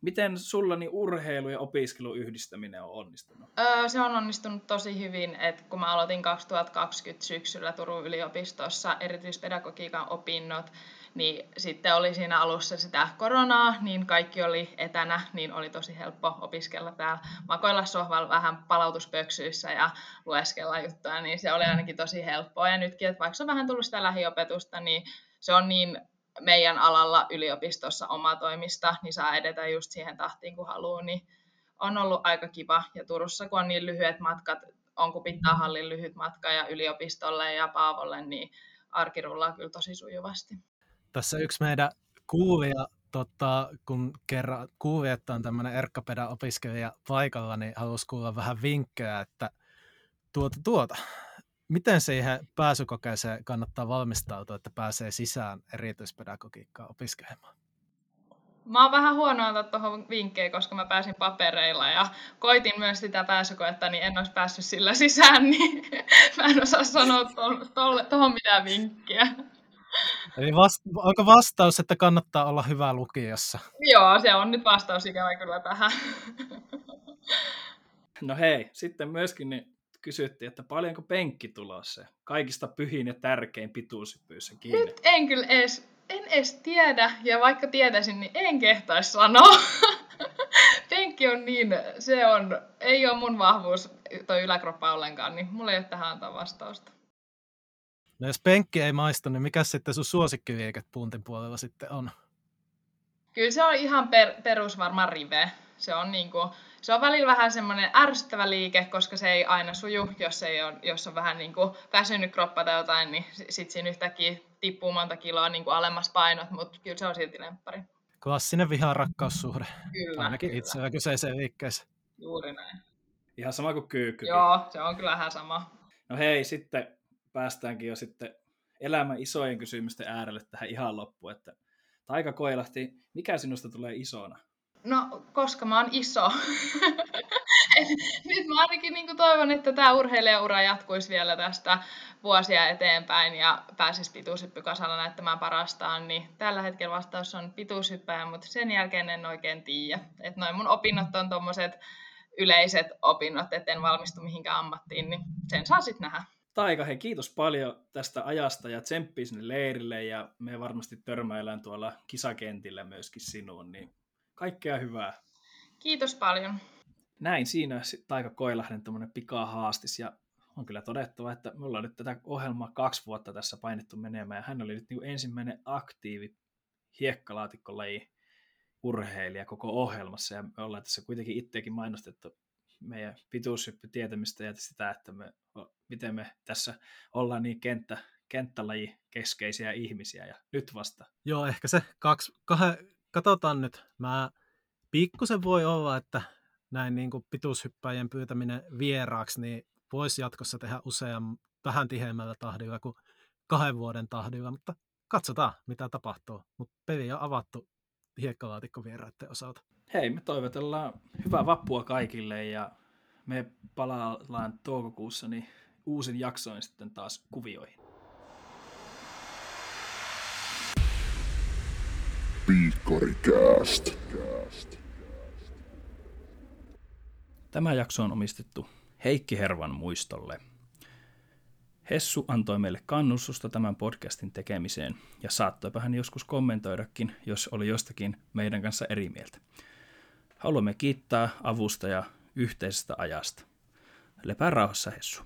miten sulla niin urheilu ja opiskelun yhdistäminen on onnistunut? Öö, se on onnistunut tosi hyvin, että kun mä aloitin kaksituhattakaksikymmentä syksyllä Turun yliopistossa erityispedagogiikan opinnot, niin sitten oli siinä alussa sitä koronaa, niin kaikki oli etänä, niin oli tosi helppo opiskella täällä, makoilla sohvalla vähän palautuspöksyissä ja lueskella juttuja, niin se oli ainakin tosi helppoa. Ja nytkin, että vaikka on vähän tullut sitä lähiopetusta, niin se on niin... meidän alalla yliopistossa omatoimista, niin saa edetä just siihen tahtiin, kun haluaa, niin on ollut aika kiva. Ja Turussa, kun on niin lyhyet matkat, on kun pitää hallin lyhyt matka ja yliopistolle ja Paavolle, niin arki rullaa kyllä tosi sujuvasti. Tässä yksi meidän kuulija, tota, kun kerran kuulija, että on tämmöinen erkkapedä opiskelija paikalla, niin haluaisi kuulla vähän vinkkejä, että tuota tuota. Miten siihen pääsykokeeseen kannattaa valmistautua, että pääsee sisään erityispedagogiikkaa opiskelemaan? Mä oon vähän huono antaa tuohon vinkkejä, koska mä pääsin papereilla ja koitin myös sitä pääsykoetta, niin en olisi päässyt sillä sisään, niin mä en osaa sanoa tuohon mitään vinkkiä. Eli vasta- onko vastaus, että kannattaa olla hyvä lukiossa? Joo, se on nyt vastaus ikävä kyllä tähän. No hei, sitten myöskin... Niin... kysyttiin, että paljonko penkki tulossa? Kaikista pyhin ja tärkein pituushyppyissä kiinni. Nyt en kyllä edes, en edes tiedä, ja vaikka tietäisin, niin en kehtaisi sanoa. Penkki on niin, se on, ei ole mun vahvuus toi yläkroppa ollenkaan, niin mulla ei ole tähän antaa vastausta. No jos penkki ei maistu, niin mikä sitten sun suosikkiviekat puntin puolella sitten on? Kyllä se on ihan per, perus varmaan rive. Se on, niin kuin, se on välillä vähän semmoinen ärsyttävä liike, koska se ei aina suju, jos, ei ole, jos on vähän niin kuin väsynyt kroppa tai jotain, niin sitten siinä yhtäkkiä tippuu monta kiloa niin kuin alemmas painot, mutta kyllä se on silti lemppari. Klassinen viha-rakkaussuhde, kyllä, ainakin kyllä. Itsellä kyseiseen liikkeeseen. Juuri näin. Ihan sama kuin kyykky. Joo, se on kyllä vähän sama. No hei, sitten päästäänkin jo sitten elämän isojen kysymysten äärelle tähän ihan loppuun, että Taika Koilahti, mikä sinusta tulee isona? No, koska mä oon iso. Nyt mä ainakin niin kuin toivon, että tämä urheilijaura jatkuisi vielä tästä vuosia eteenpäin ja pääsisi pituushyppykasalla näyttämään parastaan, niin tällä hetkellä vastaus on pituushyppäjä, mutta sen jälkeen en oikein tiedä. Että noin mun opinnot on tommoset yleiset opinnot, että en valmistu mihinkään ammattiin, niin sen saa sitten nähdä. Taika, hei, kiitos paljon tästä ajasta ja tsemppii sinne leirille ja me varmasti törmäillään tuolla kisakentillä myöskin sinuun, niin kaikkea hyvää. Kiitos paljon. Näin siinä Taika Koilahden tämmöinen pikahaastis ja on kyllä todettava, että me ollaan nyt tätä ohjelmaa kaksi vuotta tässä painettu menemään ja hän oli nyt niin ensimmäinen aktiivi hiekkalaatikko-laji urheilija koko ohjelmassa ja me ollaan tässä kuitenkin itsekin mainostettu meidän pituushyppytietämistä ja sitä, että me, miten me tässä ollaan niin kenttä, kenttälajikeskeisiä ihmisiä ja nyt vasta. Joo, ehkä se kaksi, kahe, katsotaan nyt. Mä pikkusen voi olla, että näin niin kuin pituushyppäjien pyytäminen vieraaksi, niin voisi jatkossa tehdä usean vähän tiheämmällä tahdilla kuin kahden vuoden tahdilla, mutta katsotaan, mitä tapahtuu. Mutta peli on avattu hiekkalaatikkovieraiden osalta. Hei, me toivotellaan hyvää vappua kaikille ja me palaillaan toukokuussa niin uusin jaksoin sitten taas kuvioihin. Piikkaricast. Tämä jakso on omistettu Heikki Hervan muistolle. Hessu antoi meille kannustusta tämän podcastin tekemiseen ja saattoipa hän joskus kommentoidakin, jos oli jostakin meidän kanssa eri mieltä. Haluamme kiittää avusta ja yhteisestä ajasta. Lepää rauhassa, Hessu.